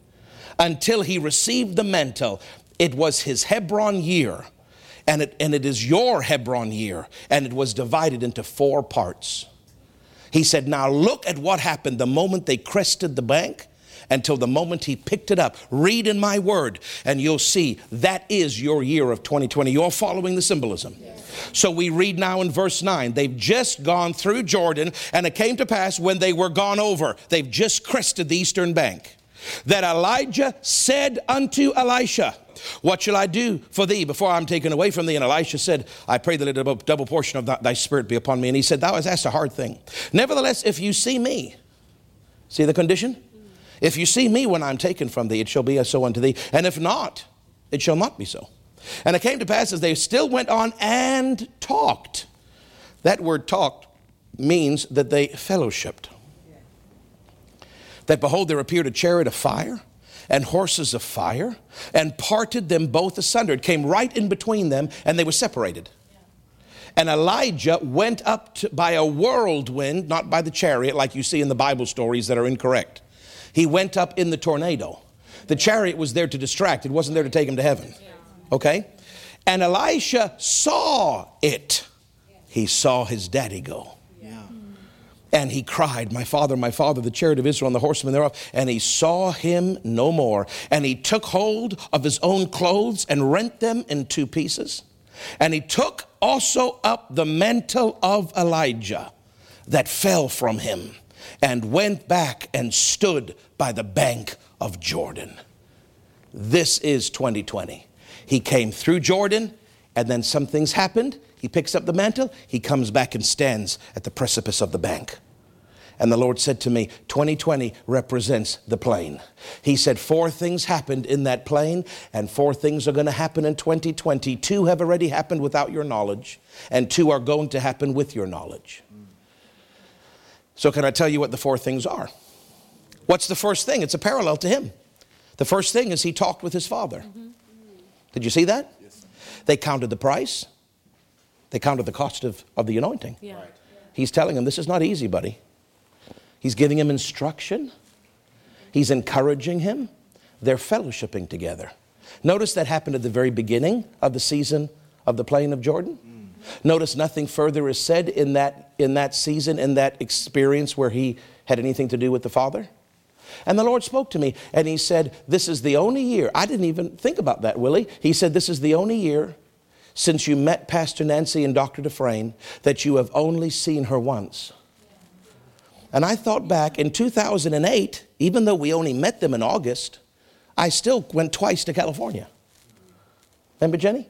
until he received the mantle, it was his Hebron year. And it is your Hebron year. And it was divided into 4 parts. He said, now look at what happened the moment they crested the bank until the moment he picked it up. Read in my word and you'll see that is your year of 2020. You're following the symbolism. Yes. So we read now in verse 9. They've just gone through Jordan, and it came to pass when they were gone over. They've just crested the eastern bank. That Elijah said unto Elisha, what shall I do for thee before I'm taken away from thee? And Elisha said, I pray that a double portion of thy spirit be upon me. And he said, thou hast asked a hard thing. Nevertheless, if you see me, see the condition? If you see me when I'm taken from thee, it shall be as so unto thee. And if not, it shall not be so. And it came to pass as they still went on and talked. That word talked means that they fellowshipped. That behold, there appeared a chariot of fire and horses of fire and parted them both asunder. It came right in between them and they were separated. And Elijah went up by a whirlwind, not by the chariot like you see in the Bible stories that are incorrect. He went up in the tornado. The chariot was there to distract. It wasn't there to take him to heaven. Okay? And Elisha saw it. He saw his daddy go. And he cried, my father, the chariot of Israel and the horsemen thereof. And he saw him no more. And he took hold of his own clothes and rent them in 2 pieces. And he took also up the mantle of Elijah that fell from him. And went back and stood by the bank of Jordan. This is 2020. He came through Jordan, and then some things happened. He picks up the mantle. He comes back and stands at the precipice of the bank. And the Lord said to me, 2020 represents the plain. He said 4 things happened in that plain, and 4 things are going to happen in 2020. 2 have already happened without your knowledge, and 2 are going to happen with your knowledge. So can I tell you what the 4 things are? What's the first thing? It's a parallel to him. The first thing is he talked with his father. Mm-hmm. Did you see that? Yes. They counted the price. They counted the cost of the anointing. Yeah. Right. He's telling him, this is not easy, buddy. He's giving him instruction. He's encouraging him. They're fellowshipping together. Notice that happened at the very beginning of the season of the plain of Jordan. Mm. Notice nothing further is said in that season, in that experience where he had anything to do with the Father. And the Lord spoke to me and he said, this is the only year. I didn't even think about that, Willie. He said, this is the only year since you met Pastor Nancy and Dr. Dufresne that you have only seen her once. And I thought back in 2008, even though we only met them in August, I still went twice to California. Remember Jenny?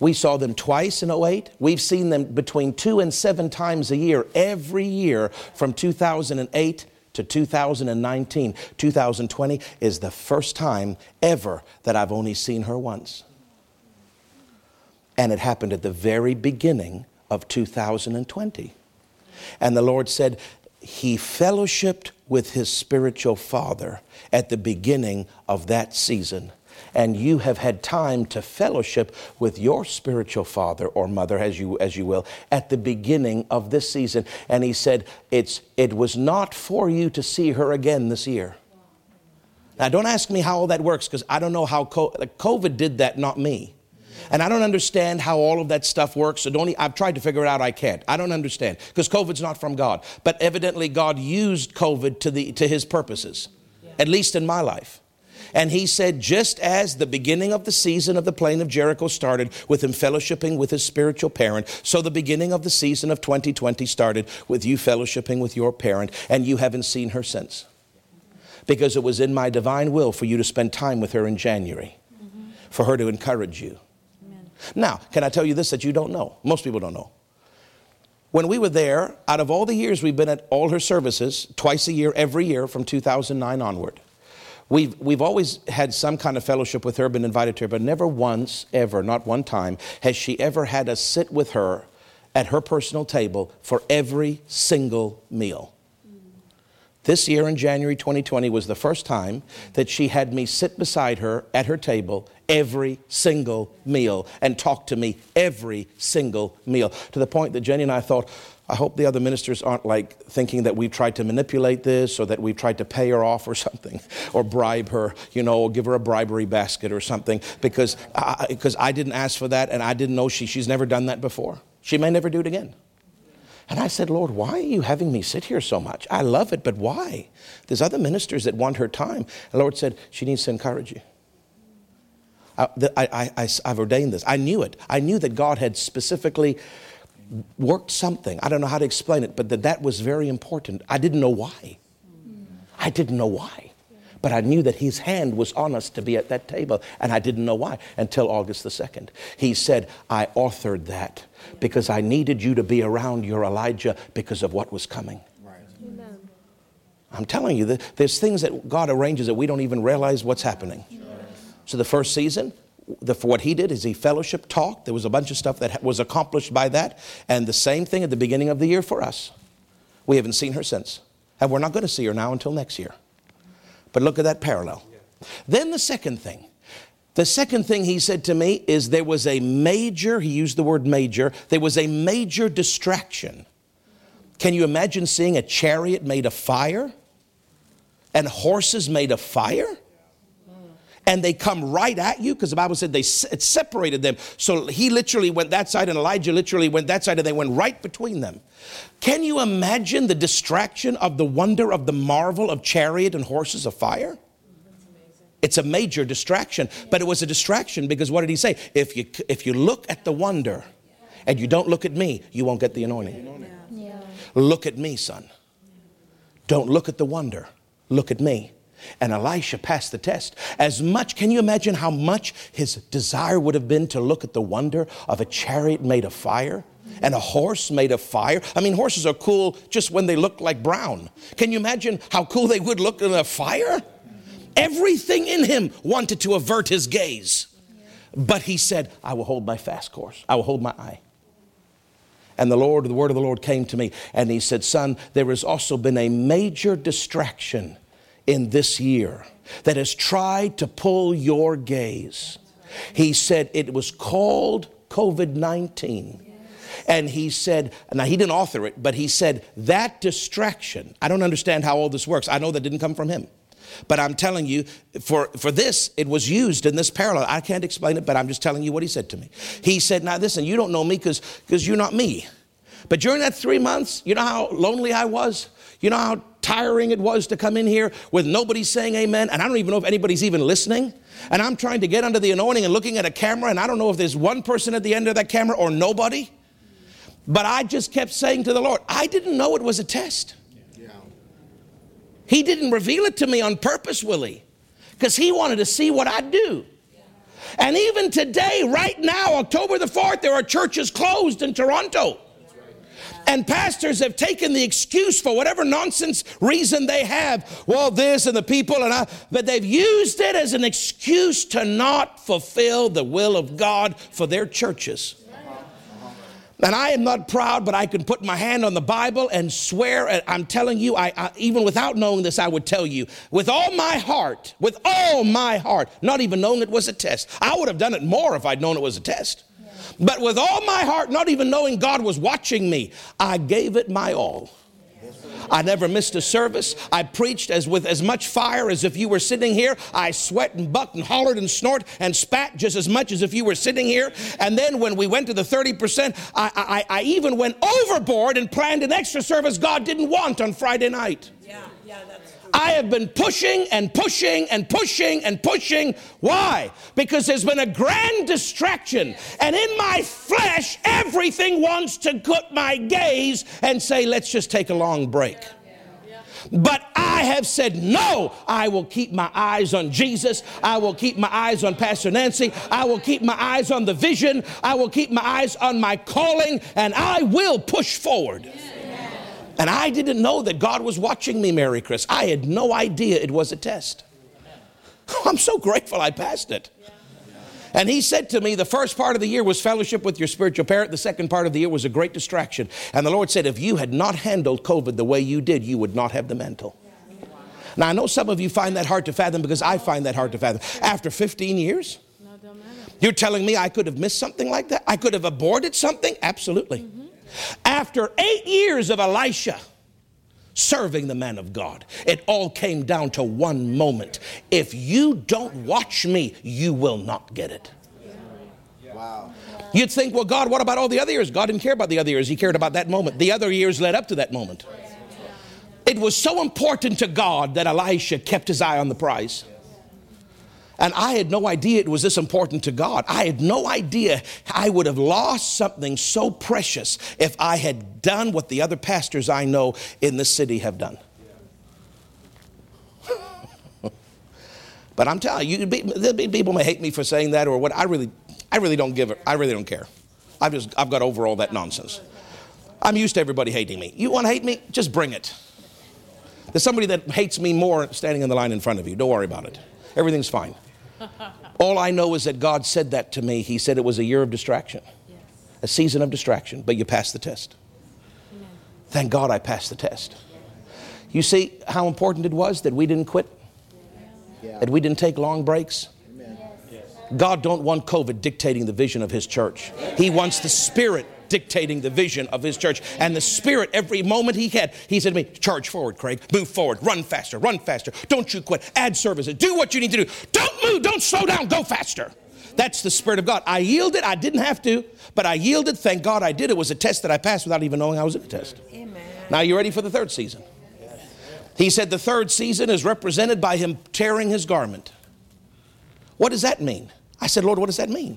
We saw them twice in 2008. We've seen them between 2 and 7 times a year, every year from 2008 to 2019. 2020 is the first time ever that I've only seen her once. And it happened at the very beginning of 2020. And the Lord said he fellowshiped with his spiritual father at the beginning of that season. And you have had time to fellowship with your spiritual father or mother, as you will, at the beginning of this season. And he said, it was not for you to see her again this year. Now, don't ask me how all that works, because I don't know how COVID did that, not me. And I don't understand how all of that stuff works. So I've tried to figure it out. I can't. I don't understand, because COVID's not from God. But evidently, God used COVID to his purposes, at least in my life. And he said, just as the beginning of the season of the plain of Jericho started with him fellowshipping with his spiritual parent, so the beginning of the season of 2020 started with you fellowshipping with your parent, and you haven't seen her since. Because it was in my divine will for you to spend time with her in January, for her to encourage you. Amen. Now, can I tell you this that you don't know? Most people don't know. When we were there, out of all the years we've been at all her services, twice a year, every year from 2009 onward, We've always had some kind of fellowship with her, been invited to her, but never once, ever, not one time, has she ever had us sit with her at her personal table for every single meal. This year in January 2020 was the first time that she had me sit beside her at her table every single meal and talk to me every single meal, to the point that Jenny and I thought, I hope the other ministers aren't like thinking that we've tried to manipulate this or that we've tried to pay her off or something, or bribe her, or give her a bribery basket or something, because I didn't ask for that and I didn't know she's never done that before. She may never do it again. And I said, Lord, why are you having me sit here so much? I love it, but why? There's other ministers that want her time. The Lord said, she needs to encourage you. I've ordained this. I knew it. I knew that God had specifically worked something. I don't know how to explain it, but that was very important. I didn't know why. I didn't know why. But I knew that his hand was on us to be at that table, and I didn't know why until August the 2nd. He said, I authored that because I needed you to be around your Elijah because of what was coming. Right. Amen. I'm telling you, there's things that God arranges that we don't even realize what's happening. Yes. So the first season, what he did is he fellowship talked. There was a bunch of stuff that was accomplished by that, and the same thing at the beginning of the year for us. We haven't seen her since, and we're not going to see her now until next year. But look at that parallel. Then the second thing he said to me is there was a major, he used the word major, there was a major distraction. Can you imagine seeing a chariot made of fire and horses made of fire? And they come right at you, because the Bible said it separated them. So he literally went that side and Elijah literally went that side, and they went right between them. Can you imagine the distraction of the wonder of the marvel of chariot and horses of fire? That's amazing. It's a major distraction, but it was a distraction because what did he say? If you look at the wonder and you don't look at me, you won't get the anointing. Yeah. Look at me, son. Don't look at the wonder. Look at me. And Elisha passed the test. Can you imagine how much his desire would have been to look at the wonder of a chariot made of fire and a horse made of fire? I mean, horses are cool just when they look like brown. Can you imagine how cool they would look in a fire? Everything in him wanted to avert his gaze. But he said, I will hold my fast course. I will hold my eye. And the word of the Lord came to me, and he said, son, there has also been a major distraction in this year that has tried to pull your gaze. He said it was called COVID-19. And he said, now he didn't author it, but he said that distraction, I don't understand how all this works. I know that didn't come from him. But I'm telling you, for this, it was used in this parallel. I can't explain it, but I'm just telling you what he said to me. He said, now listen, you don't know me because you're not me. But during that 3 months, you know how lonely I was? You know how tiring it was to come in here with nobody saying amen? And I don't even know if anybody's even listening. And I'm trying to get under the anointing and looking at a camera, and I don't know if there's one person at the end of that camera or nobody. But I just kept saying to the Lord, I didn't know it was a test. He didn't reveal it to me on purpose, Willie, because he wanted to see what I'd do. And even today, right now, October the 4th, there are churches closed in Toronto. And pastors have taken the excuse for whatever nonsense reason they have. Well, this and the people and I. But they've used it as an excuse to not fulfill the will of God for their churches. And I am not proud, but I can put my hand on the Bible and swear, and I'm telling you, I even without knowing this, I would tell you, with all my heart, not even knowing it was a test. I would have done it more if I'd known it was a test. Yeah. But with all my heart, not even knowing God was watching me, I gave it my all. I never missed a service. I preached with as much fire as if you were sitting here. I sweat and bucked and hollered and snort and spat just as much as if you were sitting here. And then when we went to the 30%, I even went overboard and planned an extra service God didn't want on Friday night. Yeah, that's true. I have been pushing and pushing and pushing and pushing. Why? Because there's been a grand distraction. And in my flesh, everything wants to put my gaze and say, let's just take a long break. But I have said, no, I will keep my eyes on Jesus. I will keep my eyes on Pastor Nancy. I will keep my eyes on the vision. I will keep my eyes on my calling, and I will push forward. And I didn't know that God was watching me, Mary Chris. I had no idea it was a test. I'm so grateful I passed it. And he said to me, the first part of the year was fellowship with your spiritual parent. The second part of the year was a great distraction. And the Lord said, if you had not handled COVID the way you did, you would not have the mantle. Now, I know some of you find that hard to fathom because I find that hard to fathom. After 15 years, you're telling me I could have missed something like that? I could have aborted something? Absolutely. Mm-hmm. After 8 years of Elisha serving the man of God, it all came down to one moment. If you don't watch me, you will not get it. Wow. You'd think, well, God, what about all the other years? God didn't care about the other years. He cared about that moment. The other years led up to that moment. It was so important to God that Elisha kept his eye on the prize. And I had no idea it was this important to God. I had no idea I would have lost something so precious if I had done what the other pastors I know in this city have done. But I'm telling you, people may hate me for saying that or what. I really don't give it. I really don't care. I've got over all that nonsense. I'm used to everybody hating me. You want to hate me? Just bring it. There's somebody that hates me more standing in the line in front of you. Don't worry about it. Everything's fine. All I know is that God said that to me. He said it was a year of distraction, yes. A season of distraction, but you passed the test. Amen. Thank God I passed the test. You see how important it was that we didn't quit, that we didn't take long breaks. Amen. Yes. God don't want COVID dictating the vision of his church. He wants the Spirit dictating the vision of his church. And the Spirit, every moment he had, he said to me, charge forward, Craig, move forward, run faster, don't you quit, add services, do what you need to do, don't move, don't slow down, go faster. That's the Spirit of God. I yielded. I didn't have to, but I yielded. Thank God I did. It was a test that I passed without even knowing I was in a test. Amen. Now you ready for the third season? He said the third season is represented by him tearing his garment. What does that mean? I said, Lord, what does that mean?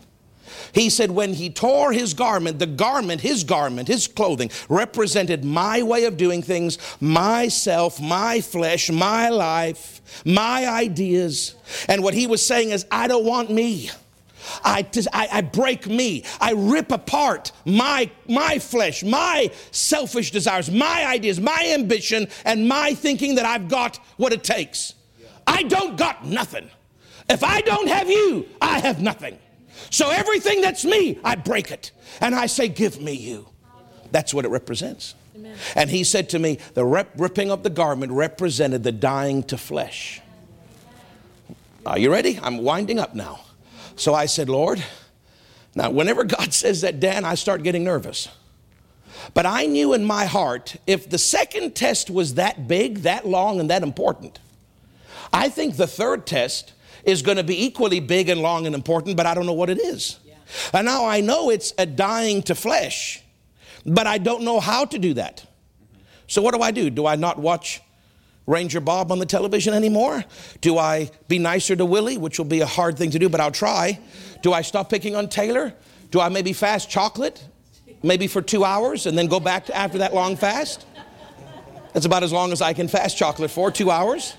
He said when he tore his garment, his clothing, represented my way of doing things, myself, my flesh, my life, my ideas. And what he was saying is, I don't want me. I break me. I rip apart my flesh, my selfish desires, my ideas, my ambition, and my thinking that I've got what it takes. I don't got nothing. If I don't have you, I have nothing. So everything that's me, I break it. And I say, give me you. That's what it represents. Amen. And he said to me, the ripping of the garment represented the dying to flesh. Are you ready? I'm winding up now. So I said, Lord, now whenever God says that, Dan, I start getting nervous. But I knew in my heart, if the second test was that big, that long, and that important, I think the third test is going to be equally big and long and important, but I don't know what it is. Yeah. And now I know it's a dying to flesh, but I don't know how to do that. So what do I do? Do I not watch Ranger Bob on the television anymore? Do I be nicer to Willie, which will be a hard thing to do, but I'll try? Do I stop picking on Taylor? Do I maybe fast chocolate? Maybe for 2 hours and then go back to after that long fast. That's about as long as I can fast chocolate for, 2 hours.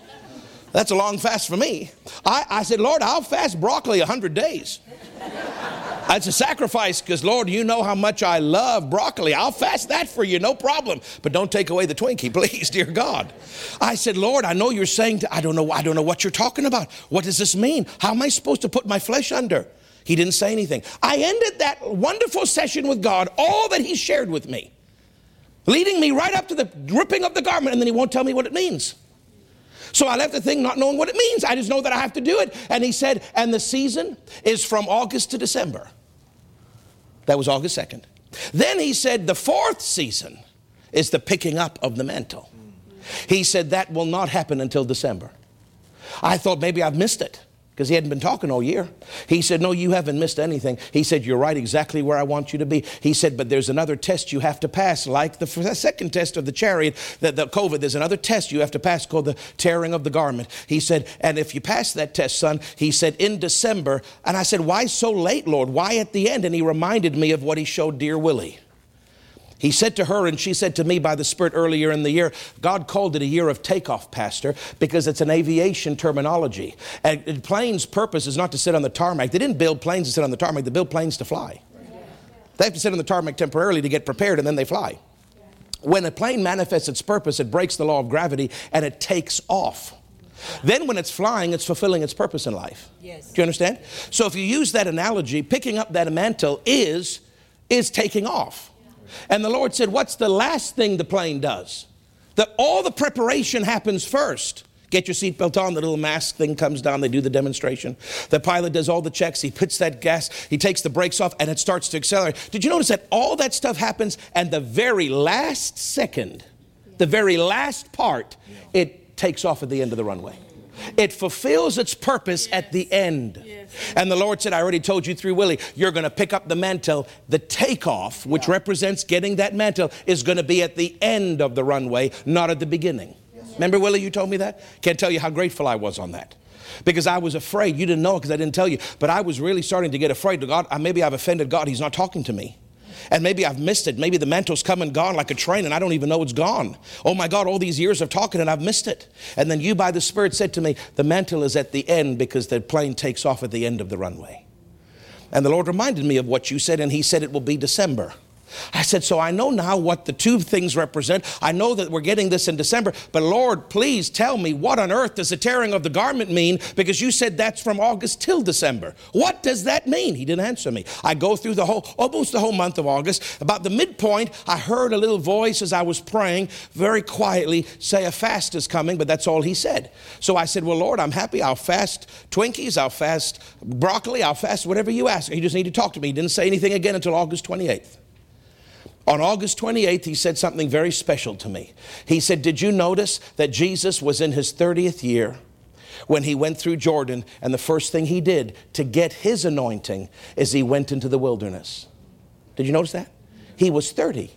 That's a long fast for me. I said, Lord, I'll fast broccoli 100 days. That's a sacrifice because, Lord, you know how much I love broccoli. I'll fast that for you, no problem. But don't take away the Twinkie, please, dear God. I said, Lord, I know you're saying, I don't know what you're talking about. What does this mean? How am I supposed to put my flesh under? He didn't say anything. I ended that wonderful session with God, all that he shared with me, leading me right up to the ripping of the garment, and then he won't tell me what it means. So I left the thing not knowing what it means. I just know that I have to do it. And he said, and the season is from August to December. That was August 2nd. Then he said, the fourth season is the picking up of the mantle. He said, that will not happen until December. I thought maybe I've missed it, because he hadn't been talking all year. He said, no, you haven't missed anything. He said, you're right exactly where I want you to be. He said, but there's another test you have to pass, like the second test of the chariot, the COVID. There's another test you have to pass called the tearing of the garment. He said, and if you pass that test, son, he said, in December. And I said, why so late, Lord? Why at the end? And he reminded me of what he showed dear Willie. He said to her, and she said to me by the Spirit earlier in the year, God called it a year of takeoff, Pastor, because it's an aviation terminology. And planes' purpose is not to sit on the tarmac. They didn't build planes to sit on the tarmac. They built planes to fly. They have to sit on the tarmac temporarily to get prepared, and then they fly. When a plane manifests its purpose, it breaks the law of gravity, and it takes off. Then when it's flying, it's fulfilling its purpose in life. Yes. Do you understand? So if you use that analogy, picking up that mantle is taking off. And the Lord said, what's the last thing the plane does? That all the preparation happens first. Get your seatbelt on, the little mask thing comes down, they do the demonstration. The pilot does all the checks, he puts that gas, he takes the brakes off, and it starts to accelerate. Did you notice that all that stuff happens, and the very last second, the very last part, it takes off at the end of the runway. It fulfills its purpose at the end. Yes. And the Lord said, I already told you through Willie, you're going to pick up the mantle. The takeoff, which represents getting that mantle, is going to be at the end of the runway, not at the beginning. Yes. Remember, Willie, you told me that? Can't tell you how grateful I was on that. Because I was afraid. You didn't know it because I didn't tell you. But I was really starting to get afraid. God, maybe I've offended God. He's not talking to me. And maybe I've missed it. Maybe the mantle's come and gone like a train and I don't even know it's gone. Oh my God, all these years of talking and I've missed it. And then you by the Spirit said to me, the mantle is at the end because the plane takes off at the end of the runway. And the Lord reminded me of what you said, and he said it will be December. I said, so I know now what the two things represent. I know that we're getting this in December, but Lord, please tell me what on earth does the tearing of the garment mean? Because you said that's from August till December. What does that mean? He didn't answer me. I go through almost the whole month of August. About the midpoint, I heard a little voice as I was praying very quietly say a fast is coming, but that's all he said. So I said, well, Lord, I'm happy. I'll fast Twinkies. I'll fast broccoli. I'll fast whatever you ask. You just need to talk to me. He didn't say anything again until August 28th. On August 28th, he said something very special to me. He said, did you notice that Jesus was in his 30th year when he went through Jordan, and the first thing he did to get his anointing is he went into the wilderness? Did you notice that? He was 30.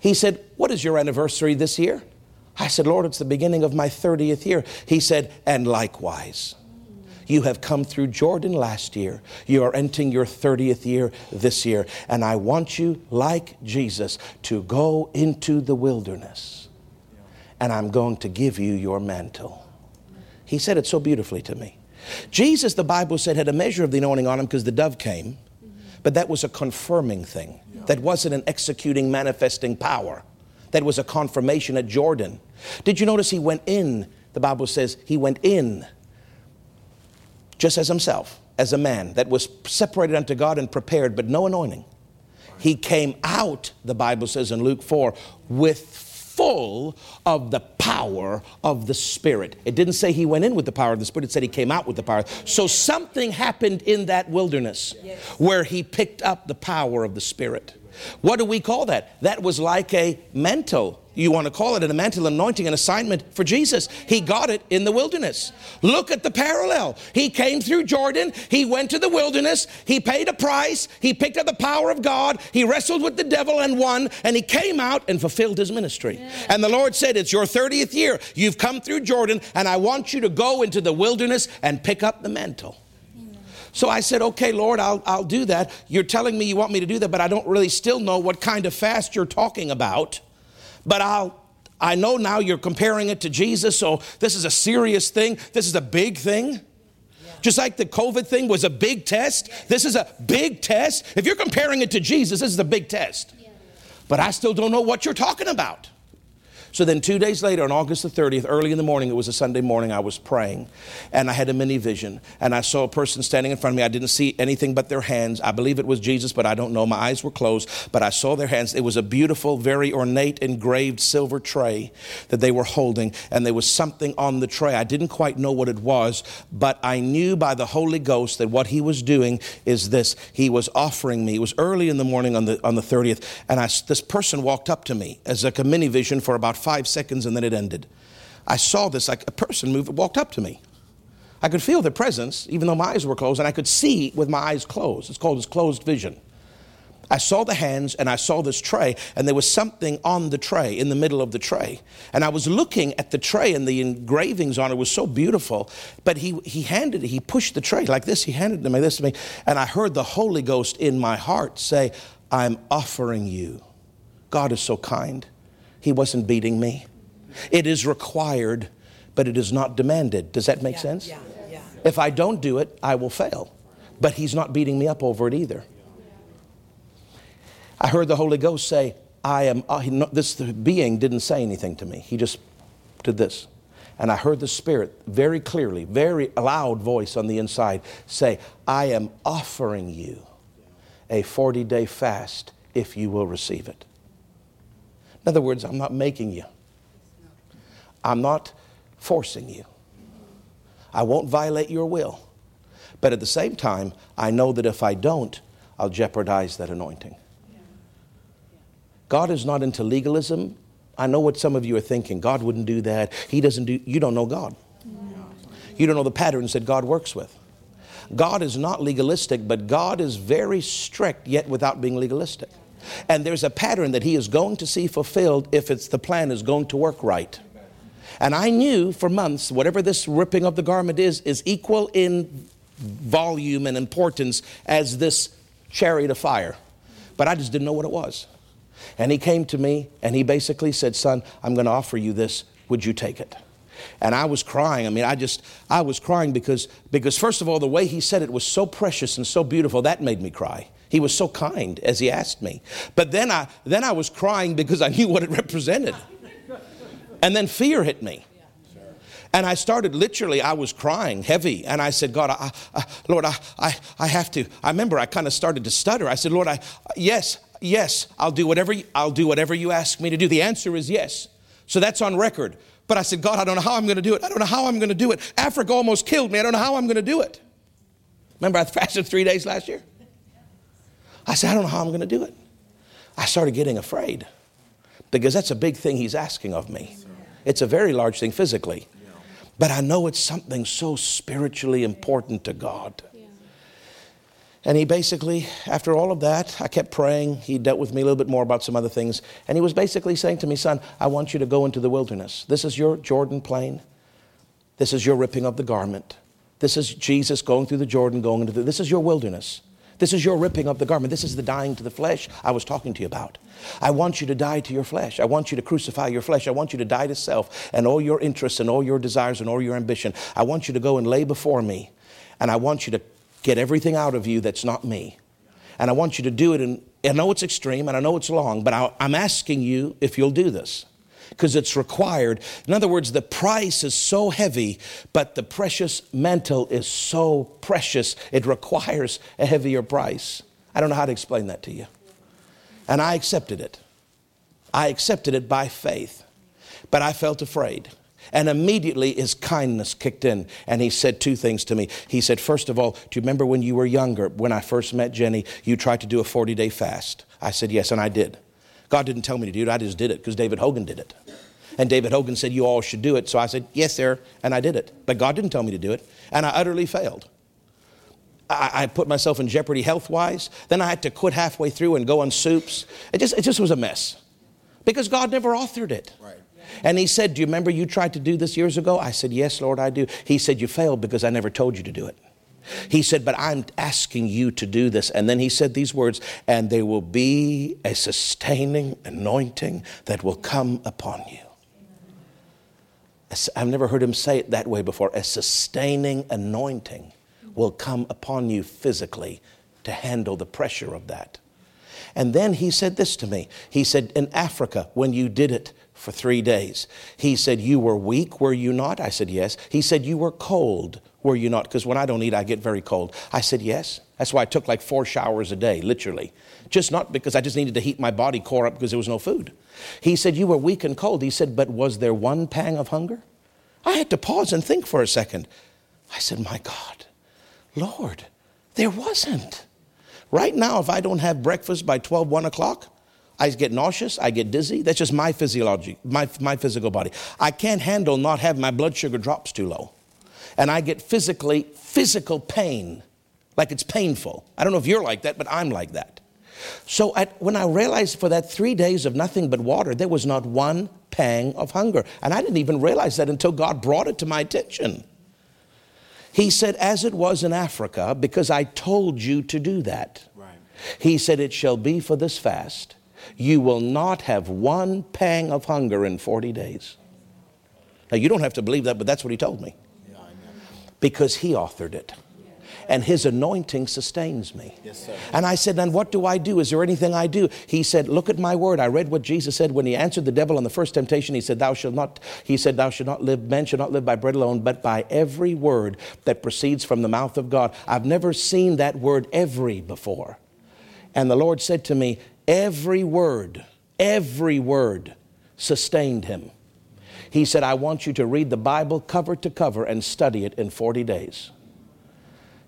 He said, what is your anniversary this year? I said, Lord, it's the beginning of my 30th year. He said, and likewise. You have come through Jordan last year. You are entering your 30th year this year. And I want you, like Jesus, to go into the wilderness. And I'm going to give you your mantle. He said it so beautifully to me. Jesus, the Bible said, had a measure of the anointing on him because the dove came. But that was a confirming thing. That wasn't an executing, manifesting power. That was a confirmation at Jordan. Did you notice he went in? The Bible says he went in. Just as himself, as a man that was separated unto God and prepared, but no anointing. He came out, the Bible says in Luke 4, with full of the power of the Spirit. It didn't say he went in with the power of the Spirit. It said he came out with the power. So something happened in that wilderness where he picked up the power of the Spirit. What do we call that? That was like a mantle. You want to call it a mantle anointing, an assignment for Jesus. He got it in the wilderness. Look at the parallel. He came through Jordan. He went to the wilderness. He paid a price. He picked up the power of God. He wrestled with the devil and won. And he came out and fulfilled his ministry. Yeah. And the Lord said, it's your 30th year. You've come through Jordan, and I want you to go into the wilderness and pick up the mantle. So I said, okay, Lord, I'll do that. You're telling me you want me to do that, but I don't really still know what kind of fast you're talking about. But I know now you're comparing it to Jesus, so this is a serious thing. This is a big thing. Yeah. Just like the COVID thing was a big test. Yes. This is a big test. If you're comparing it to Jesus, this is a big test. Yeah. But I still don't know what you're talking about. So then 2 days later, on August the 30th, early in the morning, it was a Sunday morning, I was praying, and I had a mini vision, and I saw a person standing in front of me. I didn't see anything but their hands. I believe it was Jesus, but I don't know. My eyes were closed, but I saw their hands. It was a beautiful, very ornate, engraved silver tray that they were holding, and there was something on the tray. I didn't quite know what it was, but I knew by the Holy Ghost that what he was doing is this. He was offering me. It was early in the morning on the 30th, and this person walked up to me as like a mini vision for about 5 seconds, and then it ended. I saw this, like a person moved, walked up to me. I could feel their presence, even though my eyes were closed, and I could see with my eyes closed. It's called closed vision. I saw the hands, and I saw this tray, and there was something on the tray, in the middle of the tray. And I was looking at the tray, and the engravings on it was so beautiful. But he pushed the tray like this. He handed me this to me, and I heard the Holy Ghost in my heart say, "I'm offering you." God is so kind. He wasn't beating me. It is required, but it is not demanded. Does that make sense? Yeah, yeah. If I don't do it, I will fail. But he's not beating me up over it either. I heard the Holy Ghost say, I am, this being didn't say anything to me. He just did this. And I heard the Spirit very clearly, very loud voice on the inside say, I am offering you a 40-day fast if you will receive it. In other words, I'm not making you. I'm not forcing you. I won't violate your will. But at the same time, I know that if I don't, I'll jeopardize that anointing. God is not into legalism. I know what some of you are thinking. God wouldn't do that. He doesn't do, you don't know God. You don't know the patterns that God works with. God is not legalistic, but God is very strict yet without being legalistic. And there's a pattern that he is going to see fulfilled if it's the plan is going to work right. And I knew for months, whatever this ripping of the garment is equal in volume and importance as this chariot of fire. But I just didn't know what it was. And he came to me and he basically said, son, I'm going to offer you this. Would you take it? And I was crying. I mean, I was crying because first of all, the way he said it was so precious and so beautiful, that made me cry. He was so kind as he asked me. But then I was crying because I knew what it represented. And then fear hit me. And I started literally, I was crying heavy. And I said, God, Lord, I have to. I remember I kind of started to stutter. I said, Lord, yes, I'll do whatever you ask me to do. The answer is yes. So that's on record. But I said, God, I don't know how I'm going to do it. I don't know how I'm going to do it. Africa almost killed me. I don't know how I'm going to do it. Remember, I fasted 3 days last year. I said, I don't know how I'm going to do it. I started getting afraid because that's a big thing he's asking of me. It's a very large thing physically, but I know it's something so spiritually important to God. And he basically, after all of that, I kept praying. He dealt with me a little bit more about some other things. And he was basically saying to me, son, I want you to go into the wilderness. This is your Jordan plain. This is your ripping of the garment. This is Jesus going through the Jordan, this is your wilderness. This is your ripping of the garment. This is the dying to the flesh I was talking to you about. I want you to die to your flesh. I want you to crucify your flesh. I want you to die to self and all your interests and all your desires and all your ambition. I want you to go and lay before me. And I want you to get everything out of you that's not me. And I want you to do it. And I know it's extreme and I know it's long, but I'm asking you if you'll do this because it's required. In other words, the price is so heavy, but the precious mantle is so precious, it requires a heavier price. I don't know how to explain that to you. And I accepted it. I accepted it by faith. But I felt afraid. And immediately his kindness kicked in. And he said two things to me. He said, first of all, do you remember when you were younger, when I first met Jenny, you tried to do a 40-day fast? I said, yes, and I did. God didn't tell me to do it. I just did it because David Hogan did it. And David Hogan said, you all should do it. So I said, yes, sir, and I did it. But God didn't tell me to do it. And I utterly failed. I put myself in jeopardy health-wise. Then I had to quit halfway through and go on soups. It just was a mess because God never authored it. Right. And he said, do you remember you tried to do this years ago? I said, yes, Lord, I do. He said, you failed because I never told you to do it. He said, but I'm asking you to do this. And then he said these words, and there will be a sustaining anointing that will come upon you. I've never heard him say it that way before. A sustaining anointing will come upon you physically to handle the pressure of that. And then he said this to me. He said, in Africa, when you did it for 3 days, he said, you were weak, were you not? I said, yes. He said, you were cold, were you not? Because when I don't eat, I get very cold. I said, yes. That's why I took like 4 showers a day, literally. Just not because I just needed to heat my body core up because there was no food. He said, you were weak and cold. He said, but was there one pang of hunger? I had to pause and think for a second. I said, my God, Lord, there wasn't. Right now, if I don't have breakfast by 12, 1 o'clock, I get nausеous, I get dizzy. That's just my physiology, my physical body. I can't handle not having my blood sugar drops too low. And I get physical pain, like it's painful. I don't know if you're like that, but I'm like that. So when I realized for that 3 days of nothing but water, there was not one pang of hunger. And I didn't even realize that until God brought it to my attention. He said, as it was in Africa, because I told you to do that. Right. He said, it shall be for this fast. You will not have one pang of hunger in 40 days. Now, you don't have to believe that, but that's what he told me. Yeah, I know. Because he authored it. And his anointing sustains me. Yes, sir. And I said, then what do I do? Is there anything I do? He said, look at my word. I read what Jesus said when he answered the devil on the first temptation. He said, thou shalt not live, man shall not live by bread alone, but by every word that proceeds from the mouth of God. I've never seen that word every before. And the Lord said to me, every word sustained him. He said, I want you to read the Bible cover to cover and study it in 40 days.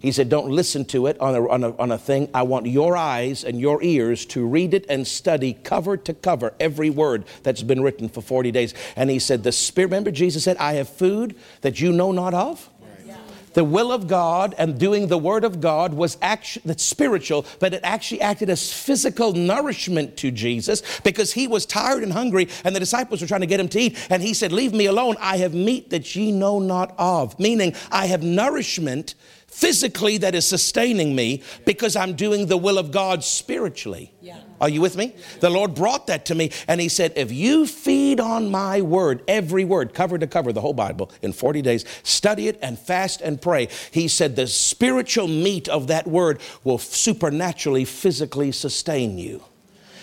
He said, don't listen to it on a thing. I want your eyes and your ears to read it and study cover to cover every word that's been written for 40 days. And he said, the Spirit, remember Jesus said, I have food that you know not of? Right. Yeah. The will of God and doing the word of God was that's spiritual, but it actually acted as physical nourishment to Jesus because he was tired and hungry and the disciples were trying to get him to eat. And he said, leave me alone. I have meat that ye know not of. Meaning I have nourishment physically that is sustaining me because I'm doing the will of God spiritually. Yeah. Are you with me? The Lord brought that to me and he said, if you feed on my word, every word, cover to cover, the whole Bible in 40 days, study it and fast and pray. He said the spiritual meat of that word will supernaturally, physically sustain you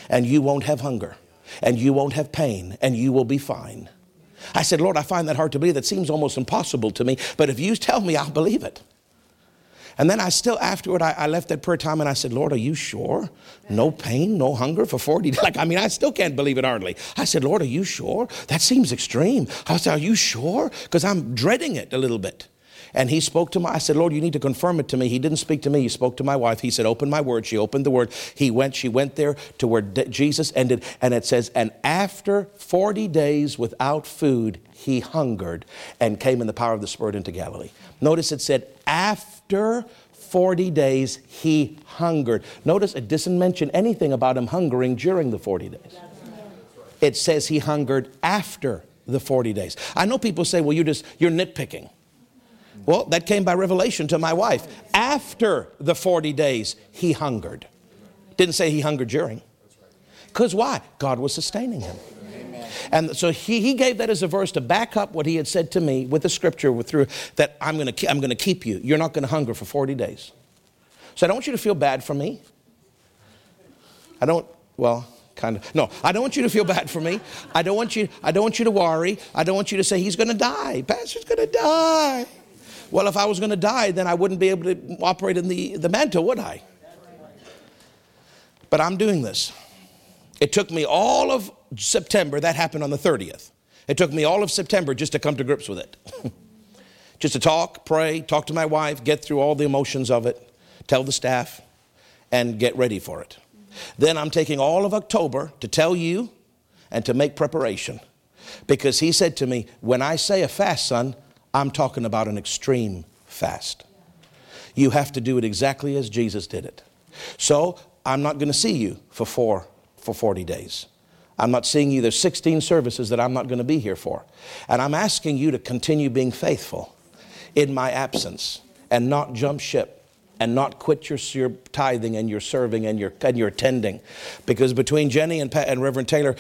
and you won't have hunger and you won't have pain and you will be fine. I said, Lord, I find that hard to believe. That seems almost impossible to me, but if you tell me, I'll believe it. And then I left that prayer time and I said, Lord, are you sure? No pain, no hunger for 40 days. I still can't believe it hardly. I said, Lord, are you sure? That seems extreme. I said, are you sure? Because I'm dreading it a little bit. And he spoke to I said, Lord, you need to confirm it to me. He didn't speak to me. He spoke to my wife. He said, open my word. She opened the word. She went there to where Jesus ended. And it says, and after 40 days without food, he hungered and came in the power of the Spirit into Galilee. Notice it said, After 40 days, he hungered. Notice it doesn't mention anything about him hungering during the 40 days. It says he hungered after the 40 days. I know people say, well, you're nitpicking. Well, that came by revelation to my wife. After the 40 days, he hungered. Didn't say he hungered during. Because why? God was sustaining him. And so he gave that as a verse to back up what he had said to me with the scripture through that I'm going to keep you. You're not going to hunger for 40 days. So I don't want you to feel bad for me. I don't want you to feel bad for me. I don't want you to worry. I don't want you to say he's going to die. Pastor's going to die. Well, if I was going to die, then I wouldn't be able to operate in the mantle, would I? But I'm doing this. It took me all of September. That happened on the 30th. It took me all of September just to come to grips with it. Just to talk, pray, talk to my wife, get through all the emotions of it, tell the staff, and get ready for it. Then I'm taking all of October to tell you and to make preparation. Because he said to me, when I say a fast, son, I'm talking about an extreme fast. You have to do it exactly as Jesus did it. So I'm not going to see you for 40 days. I'm not seeing you. There's 16 services that I'm not going to be here for. And I'm asking you to continue being faithful in my absence and not jump ship and not quit your tithing and your serving and your attending. Because between Jenny and Reverend Taylor,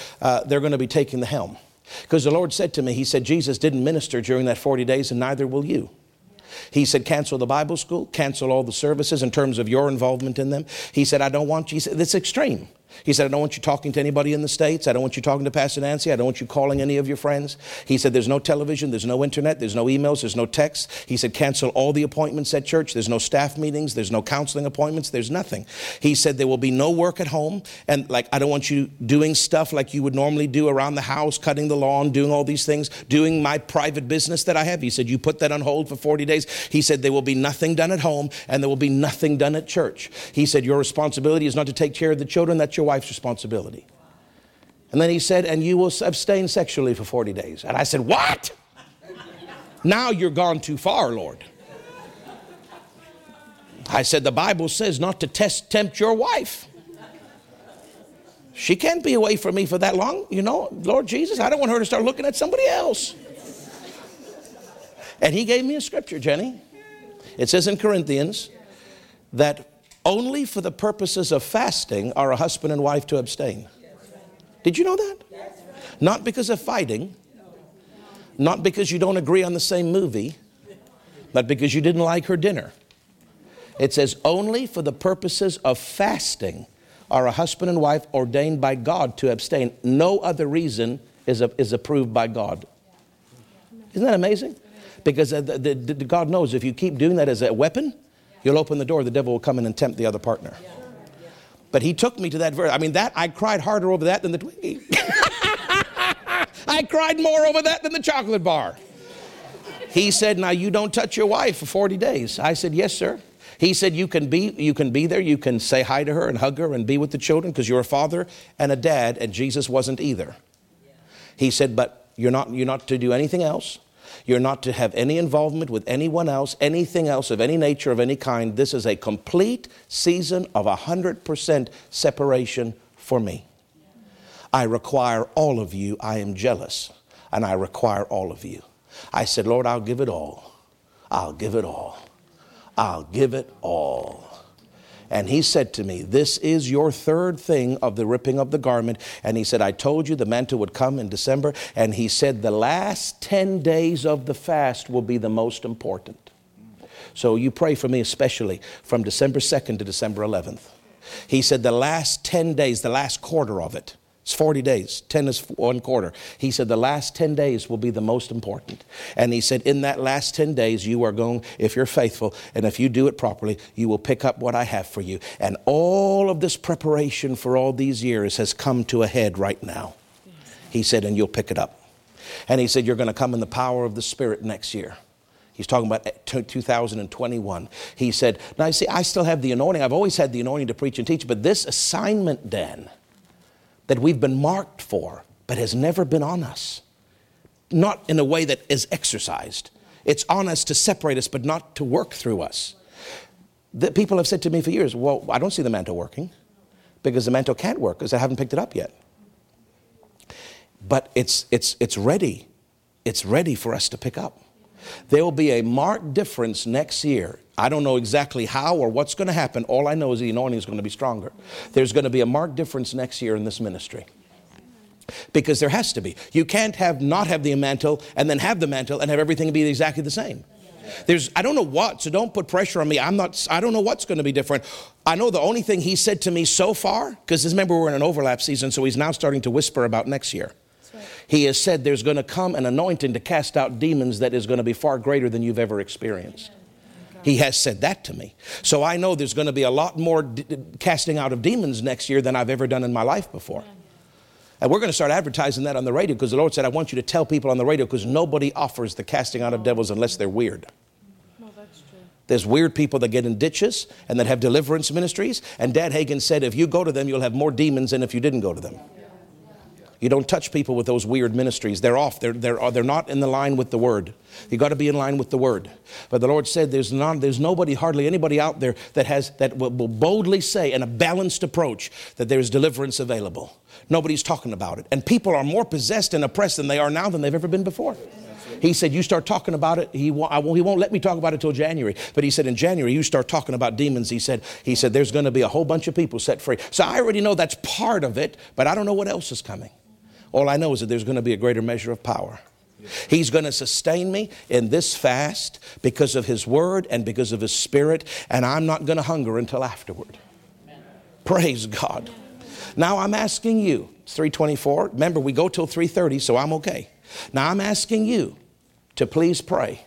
they're going to be taking the helm. Because the Lord said to me, he said, Jesus didn't minister during that 40 days and neither will you. He said, cancel the Bible school, cancel all the services in terms of your involvement in them. He said, I don't want you. He said, that's extreme. He said, I don't want you talking to anybody in the States. I don't want you talking to Pastor Nancy. I don't want you calling any of your friends. He said, there's no television. There's no internet. There's no emails. There's no texts. He said, cancel all the appointments at church. There's no staff meetings. There's no counseling appointments. There's nothing. He said, there will be no work at home. And like, I don't want you doing stuff like you would normally do around the house, cutting the lawn, doing all these things, doing my private business that I have. He said, you put that on hold for 40 days. He said, there will be nothing done at home and there will be nothing done at church. He said, your responsibility is not to take care of the children. That's your wife's responsibility. And then he said, and you will abstain sexually for 40 days. And I said, what? Now you're gone too far, Lord. I said, the Bible says not to tempt your wife. She can't be away from me for that long. You know, Lord Jesus, I don't want her to start looking at somebody else. And he gave me a scripture, Jenny. It says in Corinthians that only for the purposes of fasting are a husband and wife to abstain. Did you know that? Not because of fighting, not because you don't agree on the same movie, but because you didn't like her dinner. It says only for the purposes of fasting are a husband and wife ordained by God to abstain. No other reason is approved by God. Isn't that amazing? Because God knows if you keep doing that as a weapon, you'll open the door, the devil will come in and tempt the other partner. But he took me to that verse. I mean, I cried harder over that than the Twinkie. I cried more over that than the chocolate bar. He said, now you don't touch your wife for 40 days. I said, yes, sir. He said, you can be there. You can say hi to her and hug her and be with the children because you're a father and a dad, and Jesus wasn't either. He said, but you're not to do anything else. You're not to have any involvement with anyone else, anything else of any nature, of any kind. This is a complete season of 100% separation for me. I require all of you. I am jealous, and I require all of you. I said, Lord, I'll give it all. I'll give it all. I'll give it all. And he said to me, this is your third thing of the ripping of the garment. And he said, I told you the mantle would come in December. And he said, the last 10 days of the fast will be the most important. So you pray for me, especially from December 2nd to December 11th. He said, the last 10 days, the last quarter of it. It's 40 days. 10 is one quarter. He said the last 10 days will be the most important. And he said in that last 10 days you are going, if you're faithful and if you do it properly, you will pick up what I have for you. And all of this preparation for all these years has come to a head right now. He said, and you'll pick it up. And he said, you're going to come in the power of the Spirit next year. He's talking about 2021. He said, now you see, I still have the anointing. I've always had the anointing to preach and teach, but this assignment, Dan, that we've been marked for, but has never been on us. Not in a way that is exercised. It's on us to separate us, but not to work through us. The people have said to me for years, well, I don't see the mantle working because the mantle can't work because I haven't picked it up yet. But it's ready. It's ready for us to pick up. There will be a marked difference next year. I don't know exactly how or what's going to happen. All I know is the anointing is going to be stronger. There's going to be a marked difference next year in this ministry. Because there has to be. You can't not have the mantle and then have the mantle and have everything be exactly the same. I don't know what, so don't put pressure on me. I don't know what's going to be different. I know the only thing he said to me so far, because remember we're in an overlap season, so he's now starting to whisper about next year. He has said there's going to come an anointing to cast out demons that is going to be far greater than you've ever experienced. He has said that to me. So I know there's going to be a lot more casting out of demons next year than I've ever done in my life before. And we're going to start advertising that on the radio, because the Lord said, I want you to tell people on the radio, because nobody offers the casting out of devils unless they're weird. No, that's true. There's weird people that get in ditches and that have deliverance ministries. And Dad Hagin said, if you go to them, you'll have more demons than if you didn't go to them. You don't touch people with those weird ministries. They're off. They're not in the line with the Word. You got to be in line with the Word. But the Lord said there's nobody, hardly anybody out there that will boldly say in a balanced approach that there's deliverance available. Nobody's talking about it. And people are more possessed and oppressed than they are now than they've ever been before. He said, you start talking about it. He won't let me talk about it till January. But he said, in January, you start talking about demons. He said, there's going to be a whole bunch of people set free. So I already know that's part of it, but I don't know what else is coming. All I know is that there's going to be a greater measure of power. He's going to sustain me in this fast because of His Word and because of His Spirit, and I'm not going to hunger until afterward. Amen. Praise God. Now I'm asking you, it's 3:24. Remember, we go till 3:30, so I'm okay. Now I'm asking you to please pray.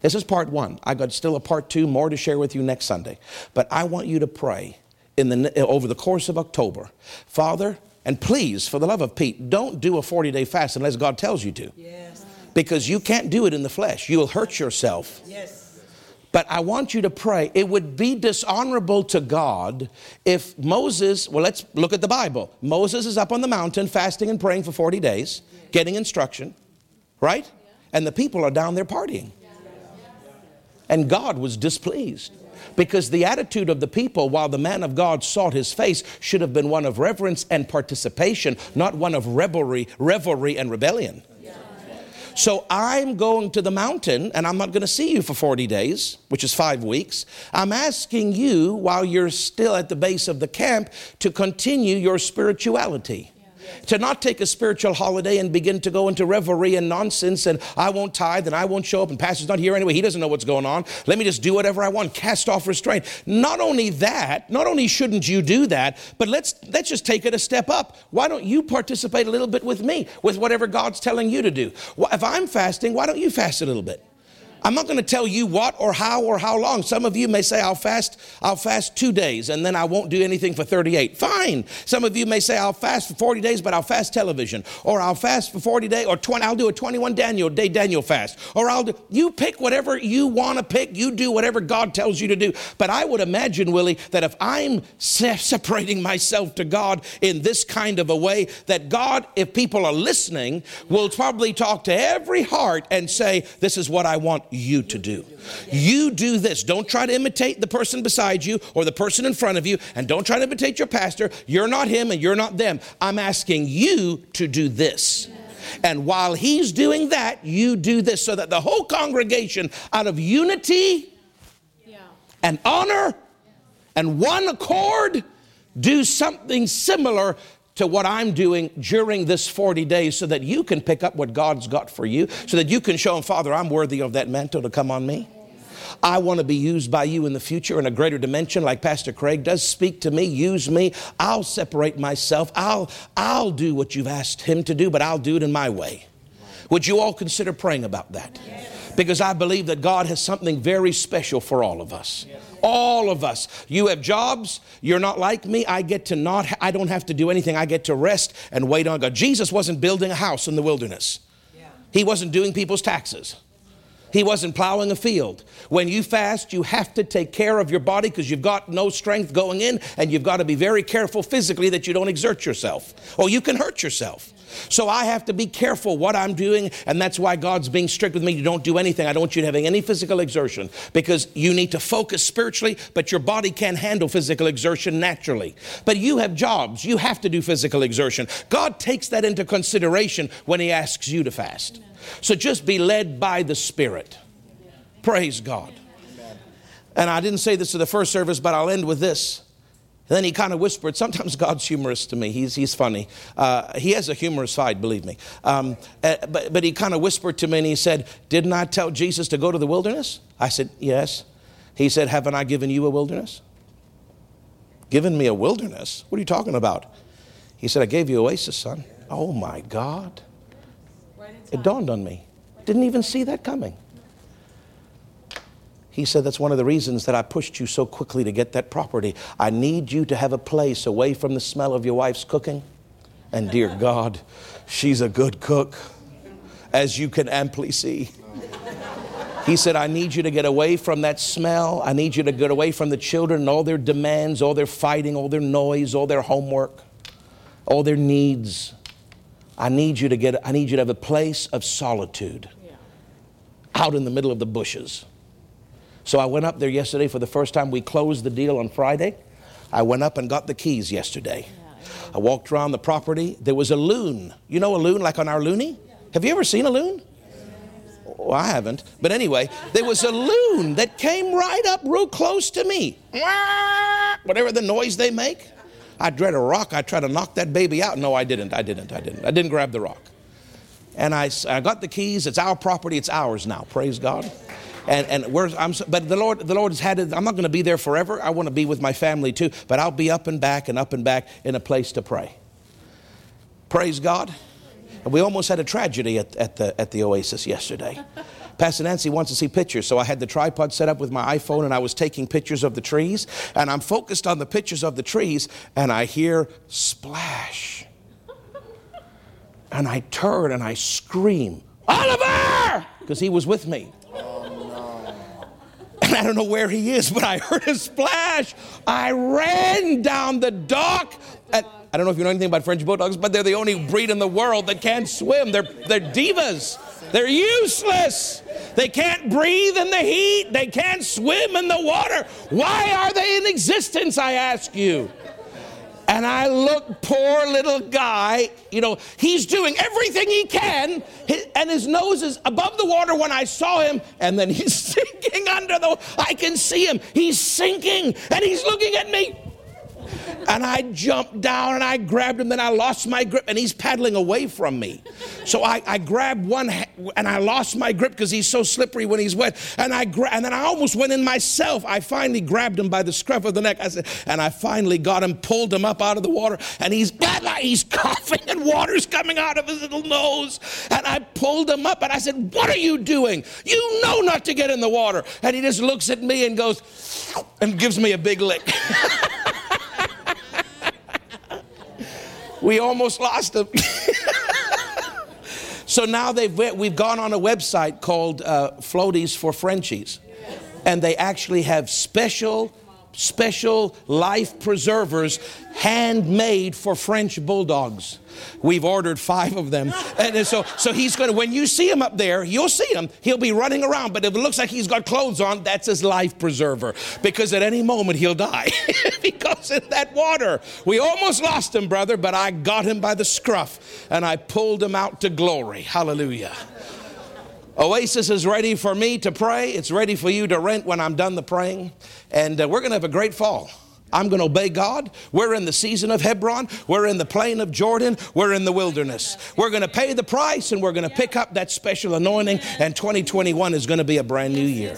This is part one. I got still a part two, more to share with you next Sunday. But I want you to pray over the course of October. Father, and please, for the love of Pete, don't do a 40-day fast unless God tells you to. Yes. Because you can't do it in the flesh. You will hurt yourself. Yes. But I want you to pray. It would be dishonorable to God if Moses, well, let's look at the Bible. Moses is up on the mountain fasting and praying for 40 days, getting instruction, right? And the people are down there partying. And God was displeased. Because the attitude of the people while the man of God sought His face should have been one of reverence and participation, not one of revelry and rebellion. Yeah. So I'm going to the mountain and I'm not going to see you for 40 days, which is 5 weeks. I'm asking you while you're still at the base of the camp to continue your spirituality. To not take a spiritual holiday and begin to go into revelry and nonsense and I won't tithe and I won't show up and pastor's not here anyway. He doesn't know what's going on. Let me just do whatever I want. Cast off restraint. Not only shouldn't you do that, but let's just take it a step up. Why don't you participate a little bit with me with whatever God's telling you to do? If I'm fasting, why don't you fast a little bit? I'm not going to tell you what or how long. Some of you may say, I'll fast 2 days and then I won't do anything for 38. Fine. Some of you may say, I'll fast for 40 days, but I'll fast television. Or I'll fast for 40 days or 20. I'll do a 21-day Daniel fast. Or you pick whatever you want to pick. You do whatever God tells you to do. But I would imagine, Willie, that if I'm separating myself to God in this kind of a way, that God, if people are listening, will probably talk to every heart and say, this is what I want you to do. You do this. Don't try to imitate the person beside you or the person in front of you, and don't try to imitate your pastor. You're not him and you're not them. I'm asking you to do this. And while he's doing that, you do this, so that the whole congregation, out of unity and honor and one accord, do something similar to what I'm doing during this 40 days, so that you can pick up what God's got for you, so that you can show Him, Father, I'm worthy of that mantle to come on me. I want to be used by you in the future in a greater dimension, like Pastor Craig does. Speak to me, use me. I'll separate myself. I'll do what you've asked Him to do, but I'll do it in my way. Would you all consider praying about that? Because I believe that God has something very special for all of us. All of us. You have jobs. You're not like me. I don't have to do anything. I get to rest and wait on God. Jesus wasn't building a house in the wilderness. He wasn't doing people's taxes. He wasn't plowing a field. When you fast, you have to take care of your body because you've got no strength going in, and you've got to be very careful physically that you don't exert yourself or you can hurt yourself. So I have to be careful what I'm doing, and that's why God's being strict with me. You don't do anything. I don't want you having any physical exertion, because you need to focus spiritually, but your body can't handle physical exertion naturally. But you have jobs. You have to do physical exertion. God takes that into consideration when He asks you to fast. So just be led by the Spirit. Praise God. And I didn't say this to the first service, but I'll end with this. And then he kind of whispered, sometimes God's humorous to me. He's funny. He has a humorous side, believe me. But he kind of whispered to me and he said, didn't I tell Jesus to go to the wilderness? I said, yes. He said, haven't I given you a wilderness? Given me a wilderness? What are you talking about? He said, I gave you Oasis, son. Oh, my God. It dawned on me. Didn't even see that coming. He said, that's one of the reasons that I pushed you so quickly to get that property. I need you to have a place away from the smell of your wife's cooking, And dear God, she's a good cook, as you can amply see. He said, I need you to get away from that smell. I need you to get away from the children and all their demands, all their fighting, all their noise, all their homework, all their needs. I need you to have a place of solitude out in the middle of the bushes. So I went up there yesterday for the first time. We closed the deal on Friday. I went up and got the keys yesterday. I walked around the property. There was a loon. You know a loon, like on our loonie? Have you ever seen a loon? Oh, I haven't. But anyway, there was a loon that came right up real close to me. Whatever the noise they make. I dread a rock. I tried to knock that baby out. No, I didn't grab the rock. And I got the keys. It's our property. It's ours now. Praise God. But the Lord has had it. I'm not going to be there forever. I want to be with my family too. But I'll be up and back in a place to pray. Praise God. And we almost had a tragedy at the Oasis yesterday. Pastor Nancy wants to see pictures, so I had the tripod set up with my iPhone, and I was taking pictures of the trees. And I'm focused on the pictures of the trees, and I hear splash. And I turn and I scream, Oliver! Because he was with me. I don't know where he is, but I heard a splash. I ran down the dock. I don't know if you know anything about French bulldogs, but they're the only breed in the world that can't swim. They're divas. They're useless. They can't breathe in the heat. They can't swim in the water. Why are they in existence, I ask you? And I look, poor little guy, he's doing everything he can, and his nose is above the water when I saw him, and then he's sinking I can see him. He's sinking, and he's looking at me. And I jumped down, and I grabbed him, then I lost my grip, and he's paddling away from me. So I grabbed one, and I lost my grip because he's so slippery when he's wet, and then I almost went in myself. I finally grabbed him by the scruff of the neck, I finally got him, pulled him up out of the water, and he's coughing, and water's coming out of his little nose, and I pulled him up, and I said, what are you doing? You know not to get in the water. And he just looks at me and goes, and gives me a big lick. We almost lost them. So now we've gone on a website called Floaties for Frenchies. And they actually have special life preservers handmade for French bulldogs. We've ordered 5 of them. And so he's going to, when you see him up there, you'll see him. He'll be running around. But if it looks like he's got clothes on, that's his life preserver. Because at any moment he'll die. He goes in that water. We almost lost him, brother, but I got him by the scruff. And I pulled him out to glory. Hallelujah. Oasis is ready for me to pray. It's ready for you to rent when I'm done the praying. And we're going to have a great fall. I'm going to obey God. We're in the season of Hebron. We're in the plain of Jordan. We're in the wilderness. We're going to pay the price, and we're going to pick up that special anointing, and 2021 is going to be a brand new year.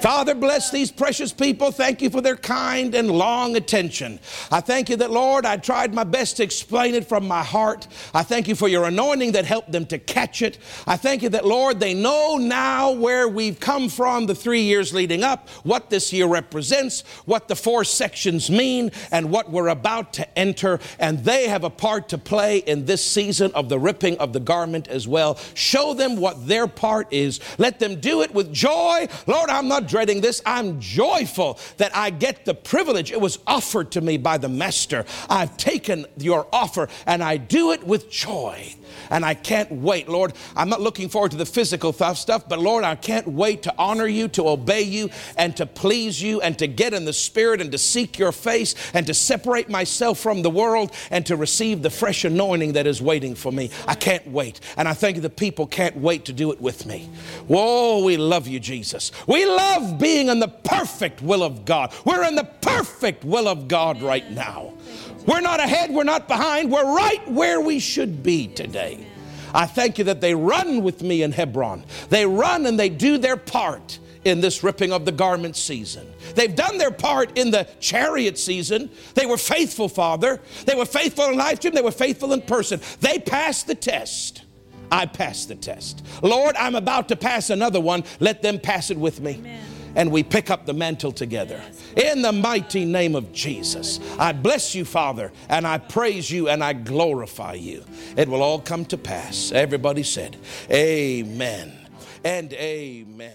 Father, bless these precious people. Thank you for their kind and long attention. I thank you that, Lord, I tried my best to explain it from my heart. I thank you for your anointing that helped them to catch it. I thank you that, Lord, they know now where we've come from, the 3 years leading up, what this year represents, what the 4 sections mean, and what we're about to enter, and they have a part to play in this season of the ripping of the garment as well. Show them what their part is. Let them do it with joy. Lord, I'm not dreading this. I'm joyful that I get the privilege. It was offered to me by the Master. I've taken your offer, and I do it with joy. And I can't wait, Lord. I'm not looking forward to the physical stuff, but Lord, I can't wait to honor you, to obey you, and to please you, and to get in the Spirit, and to seek your face, and to separate myself from the world, and to receive the fresh anointing that is waiting for me. I can't wait. And I thank you the people can't wait to do it with me. Whoa, we love you, Jesus. We love being in the perfect will of God. We're in the perfect will of God right now. We're not ahead, we're not behind, we're right where we should be today. I thank you that they run with me in Hebron. They run and they do their part in this ripping of the garment season. They've done their part in the chariot season. They were faithful, Father. They were faithful in live stream. They were faithful in person. They passed the test. I passed the test. Lord, I'm about to pass another one. Let them pass it with me. Amen. and we pick up the mantle together. In the mighty name of Jesus, I bless you, Father, and I praise you and I glorify you. It will all come to pass. Everybody said, amen and amen.